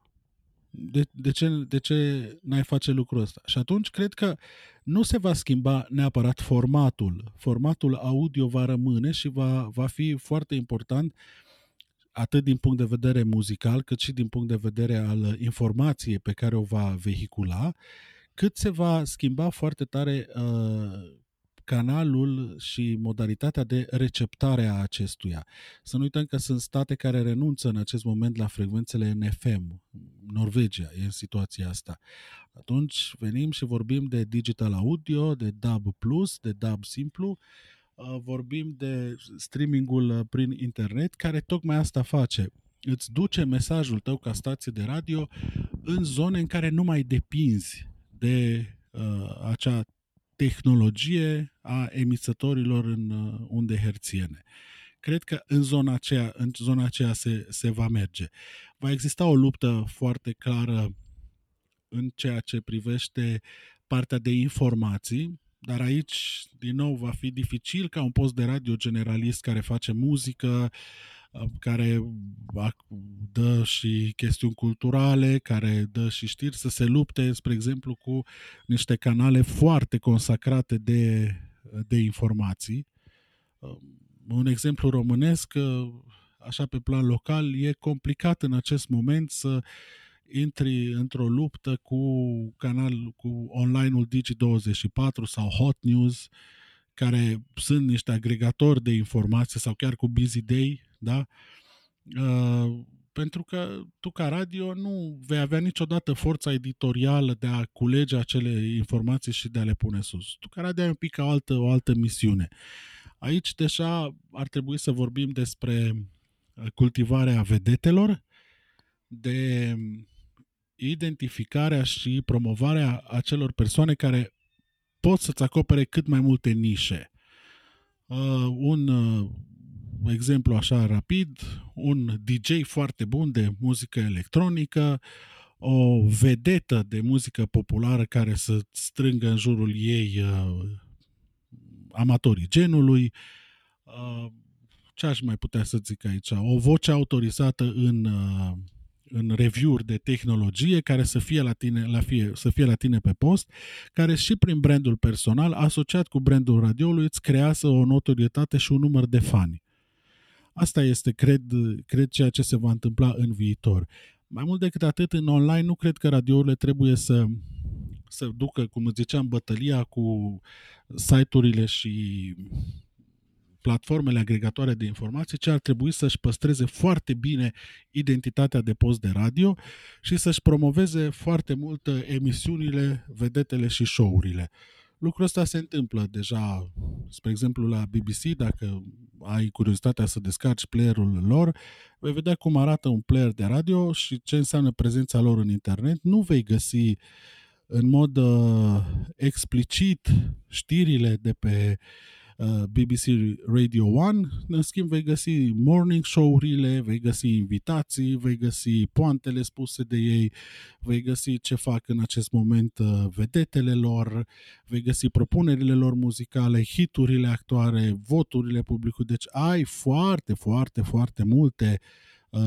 De ce n-ai face lucrul ăsta? Și atunci cred că nu se va schimba neapărat formatul. Formatul audio va rămâne și va fi foarte important atât din punct de vedere muzical, cât și din punct de vedere al informației pe care o va vehicula, cât se va schimba foarte tare canalul și modalitatea de receptare a acestuia. Să nu uităm că sunt state care renunță în acest moment la frecvențele NFM. Norvegia e în situația asta. Atunci venim și vorbim de digital audio, de DAB+, de DAB simplu, vorbim de streamingul prin internet, care tocmai asta face. Îți duce mesajul tău ca stație de radio în zone în care nu mai depinzi de acea tehnologie a emițătorilor în unde herțiene. Cred că în zona aceea se va merge. Va exista o luptă foarte clară în ceea ce privește partea de informații, dar aici, din nou, va fi dificil ca un post de radio generalist care face muzică, care dă și chestiuni culturale, care dă și știri, să se lupte, spre exemplu, cu niște canale foarte consacrate de informații. Un exemplu românesc, așa pe plan local, e complicat în acest moment să intri într-o luptă cu online-ul Digi24 sau Hot News, care sunt niște agregatori de informații, sau chiar cu Busy Day, da? Pentru că tu ca radio nu vei avea niciodată forța editorială de a culege acele informații și de a le pune sus. Tu ca radio ai un pic o altă misiune. Aici deja ar trebui să vorbim despre cultivarea vedetelor, de identificarea și promovarea acelor persoane care pot să-ți acopere cât mai multe nișe. Un exemplu așa rapid, un DJ foarte bun de muzică electronică, o vedetă de muzică populară care să strângă în jurul ei amatorii genului, ce aș mai putea să zic aici? O voce autorizată în review-uri de tehnologie care să fie la tine pe post, care și prin brandul personal, asociat cu brandul radioului, îți creează o notorietate și un număr de fani. Asta este, cred, ceea ce se va întâmpla în viitor. Mai mult decât atât, în online nu cred că radiourile trebuie să ducă, cum ziceam, bătălia cu site-urile și platformele agregatoare de informații, ci ar trebui să-și păstreze foarte bine identitatea de post de radio și să-și promoveze foarte mult emisiunile, vedetele și show-urile. Lucrul ăsta se întâmplă deja, spre exemplu, la BBC, dacă ai curiozitatea să descarci playerul lor, vei vedea cum arată un player de radio și ce înseamnă prezența lor în internet. Nu vei găsi în mod explicit știrile de pe BBC Radio 1, în schimb vei găsi morning show-urile, vei găsi invitații, vei găsi poantele spuse de ei, vei găsi ce fac în acest moment vedetele lor, vei găsi propunerile lor muzicale, hiturile actuale, voturile publicului. Deci ai foarte, foarte, foarte multe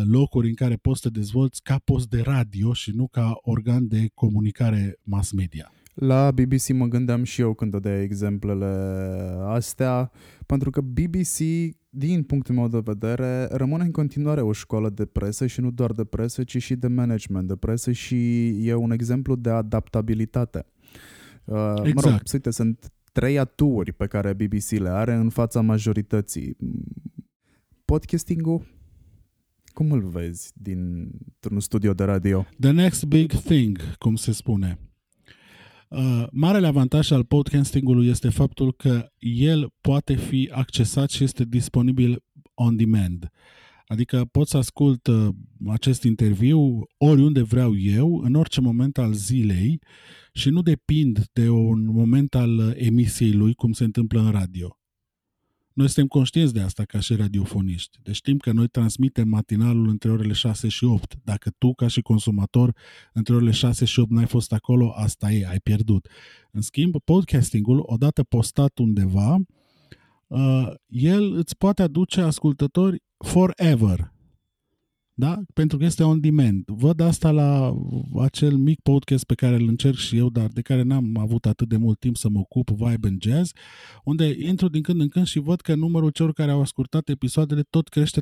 locuri în care poți să te dezvolți ca post de radio și nu ca organ de comunicare mass media. La BBC mă gândeam și eu când dădeai exemplele astea, pentru că BBC, din punctul meu de vedere, rămâne în continuare o școală de presă și nu doar de presă, ci și de management de presă și e un exemplu de adaptabilitate. Exact. Mă rog, uite, sunt 3 aturi pe care BBC le are în fața majorității. Podcasting-ul? Cum îl vezi dintr-un studio de radio? The next big thing, cum se spune. Marele avantaj al podcastingului este faptul că el poate fi accesat și este disponibil on demand. Adică pot să ascult acest interviu oriunde vreau eu, în orice moment al zilei și nu depind de un moment al emisiei lui, cum se întâmplă în radio. Noi suntem conștienți de asta ca și radiofoniști. Deci știm că noi transmitem matinalul între orele 6 și 8. Dacă tu, ca și consumator, între orele 6 și 8 n-ai fost acolo, asta e, ai pierdut. În schimb, podcastingul, odată postat undeva, el îți poate aduce ascultători forever. Da? Pentru că este on demand. Văd asta la acel mic podcast pe care îl încerc și eu, dar de care n-am avut atât de mult timp să mă ocup, Vibe and Jazz, unde intru din când în când și văd că numărul celor care au ascultat episoadele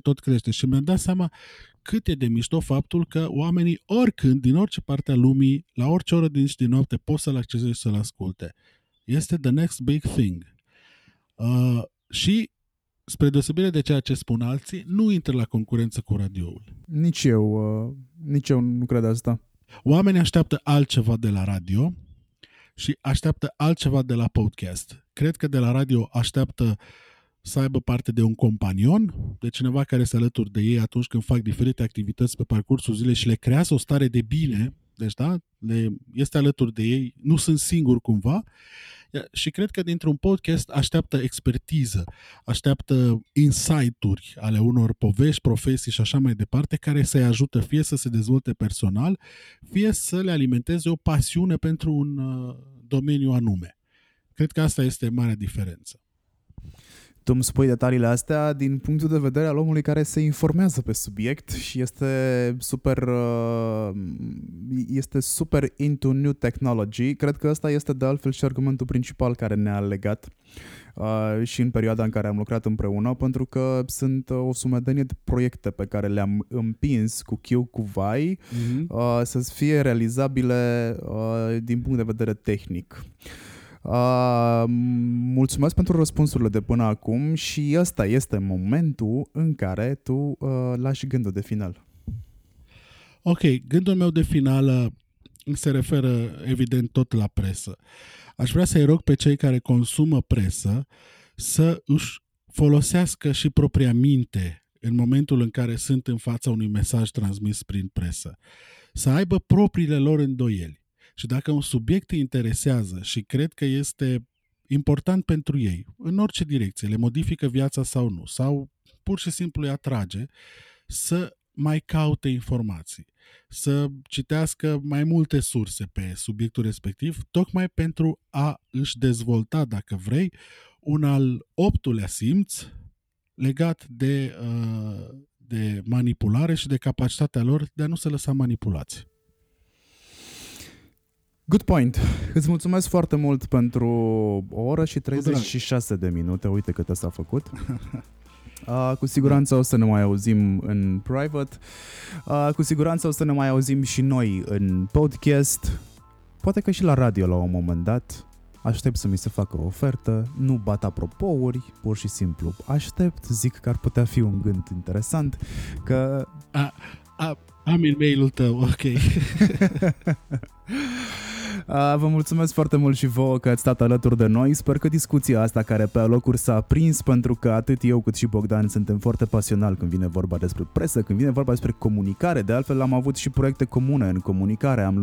tot crește și mi-am dat seama cât e de mișto faptul că oamenii oricând, din orice parte a lumii, la orice oră din zi și din noapte, pot să-l acceseze și să-l asculte. Este the next big thing. Și spre deosebire de ceea ce spun alții, nu intră la concurență cu radioul. Nici eu nu cred asta. Oamenii așteaptă altceva de la radio și așteaptă altceva de la podcast. Cred că de la radio așteaptă să aibă parte de un companion, de cineva care se alături de ei atunci când fac diferite activități pe parcursul zilei și le creează o stare de bine, deci da, este alături de ei, nu sunt singuri cumva. Și cred că dintr-un podcast așteaptă expertiză, așteaptă insight-uri ale unor povești, profesii și așa mai departe, care să-i ajută fie să se dezvolte personal, fie să le alimenteze o pasiune pentru un domeniu anume. Cred că asta este marea diferență. Tu îmi spui detaliile astea din punctul de vedere al omului care se informează pe subiect și este super into new technology. Cred că ăsta este de altfel și argumentul principal care ne-a legat și în perioada în care am lucrat împreună, pentru că sunt o sumedenie de proiecte pe care le-am împins cu chiu, cu vai, să fie realizabile din punct de vedere tehnic. Mulțumesc pentru răspunsurile de până acum și ăsta este momentul în care tu lași gândul de final. Ok, gândul meu de final se referă evident tot la presă. Aș vrea să-i rog pe cei care consumă presă să își folosească și propria minte în momentul în care sunt în fața unui mesaj transmis prin presă. Să aibă propriile lor îndoieli. Și dacă un subiect îi interesează și cred că este important pentru ei, în orice direcție, le modifică viața sau nu, sau pur și simplu îi atrage, să mai caute informații, să citească mai multe surse pe subiectul respectiv, tocmai pentru a își dezvolta, dacă vrei, un al 8-lea simț legat de manipulare și de capacitatea lor de a nu se lăsa manipulați. Good point. Îți mulțumesc foarte mult pentru o oră și 36 de minute. Uite cât s-a făcut. Cu siguranță o să ne mai auzim în private. Cu siguranță o să ne mai auzim și noi în podcast. Poate că și la radio la un moment dat. Aștept să mi se facă o ofertă. Nu bat apropouri, pur și simplu aștept. Zic că ar putea fi un gând interesant. Că... am e-mailul tău, ok. Vă mulțumesc foarte mult și vouă că ați stat alături de noi. Sper că discuția asta care pe locuri s-a prins, pentru că atât eu cât și Bogdan suntem foarte pasionali când vine vorba despre presă, când vine vorba despre comunicare. De altfel am avut și proiecte comune în comunicare. Am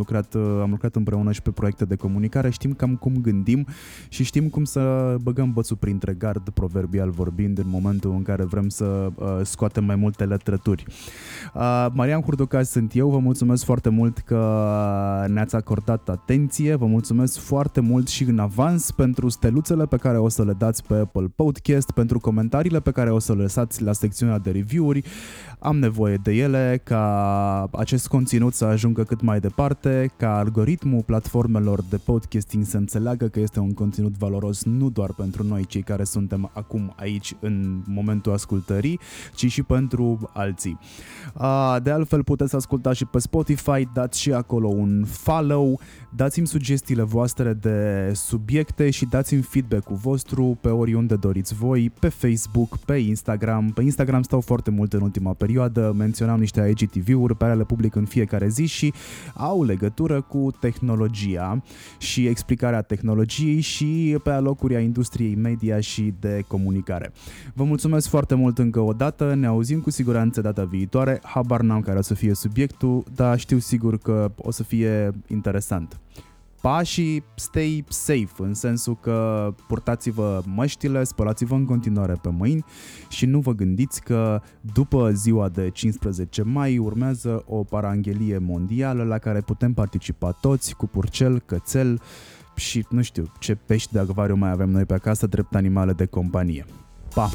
lucrat împreună și pe proiecte de comunicare. Știm cam cum gândim și știm cum să băgăm bățul printre gard, proverbial vorbind, în momentul în care vrem să scoatem mai multe lătrături. Marian Hurducaș sunt eu. Vă mulțumesc foarte mult că ne-ați acordat atenție. Vă mulțumesc foarte mult și în avans pentru steluțele pe care o să le dați pe Apple Podcast, pentru comentariile pe care o să le lăsați la secțiunea de review-uri. Am nevoie de ele ca acest conținut să ajungă cât mai departe, ca algoritmul platformelor de podcasting să înțeleagă că este un conținut valoros nu doar pentru noi, cei care suntem acum aici în momentul ascultării, ci și pentru alții. De altfel puteți asculta și pe Spotify, dați și acolo un follow, dați-mi sugestiile voastre de subiecte și dați-mi feedback-ul vostru pe oriunde doriți voi, pe Facebook, pe Instagram. Pe Instagram stau foarte mult în ultima perioadă, menționam niște IGTV-uri pe care le public în fiecare zi și au legătură cu tehnologia și explicarea tehnologiei și pe alocuri a industriei media și de comunicare. Vă mulțumesc foarte mult încă o dată, ne auzim cu siguranță data viitoare, habar n-am care o să fie subiectul, dar știu sigur că o să fie interesant. Pa și stay safe, în sensul că purtați-vă măștile, spălați-vă în continuare pe mâini și nu vă gândiți că după ziua de 15 mai urmează o paranghelie mondială la care putem participa toți cu purcel, cățel și nu știu ce pești de acvariu mai avem noi pe acasă drept animale de companie. Pa!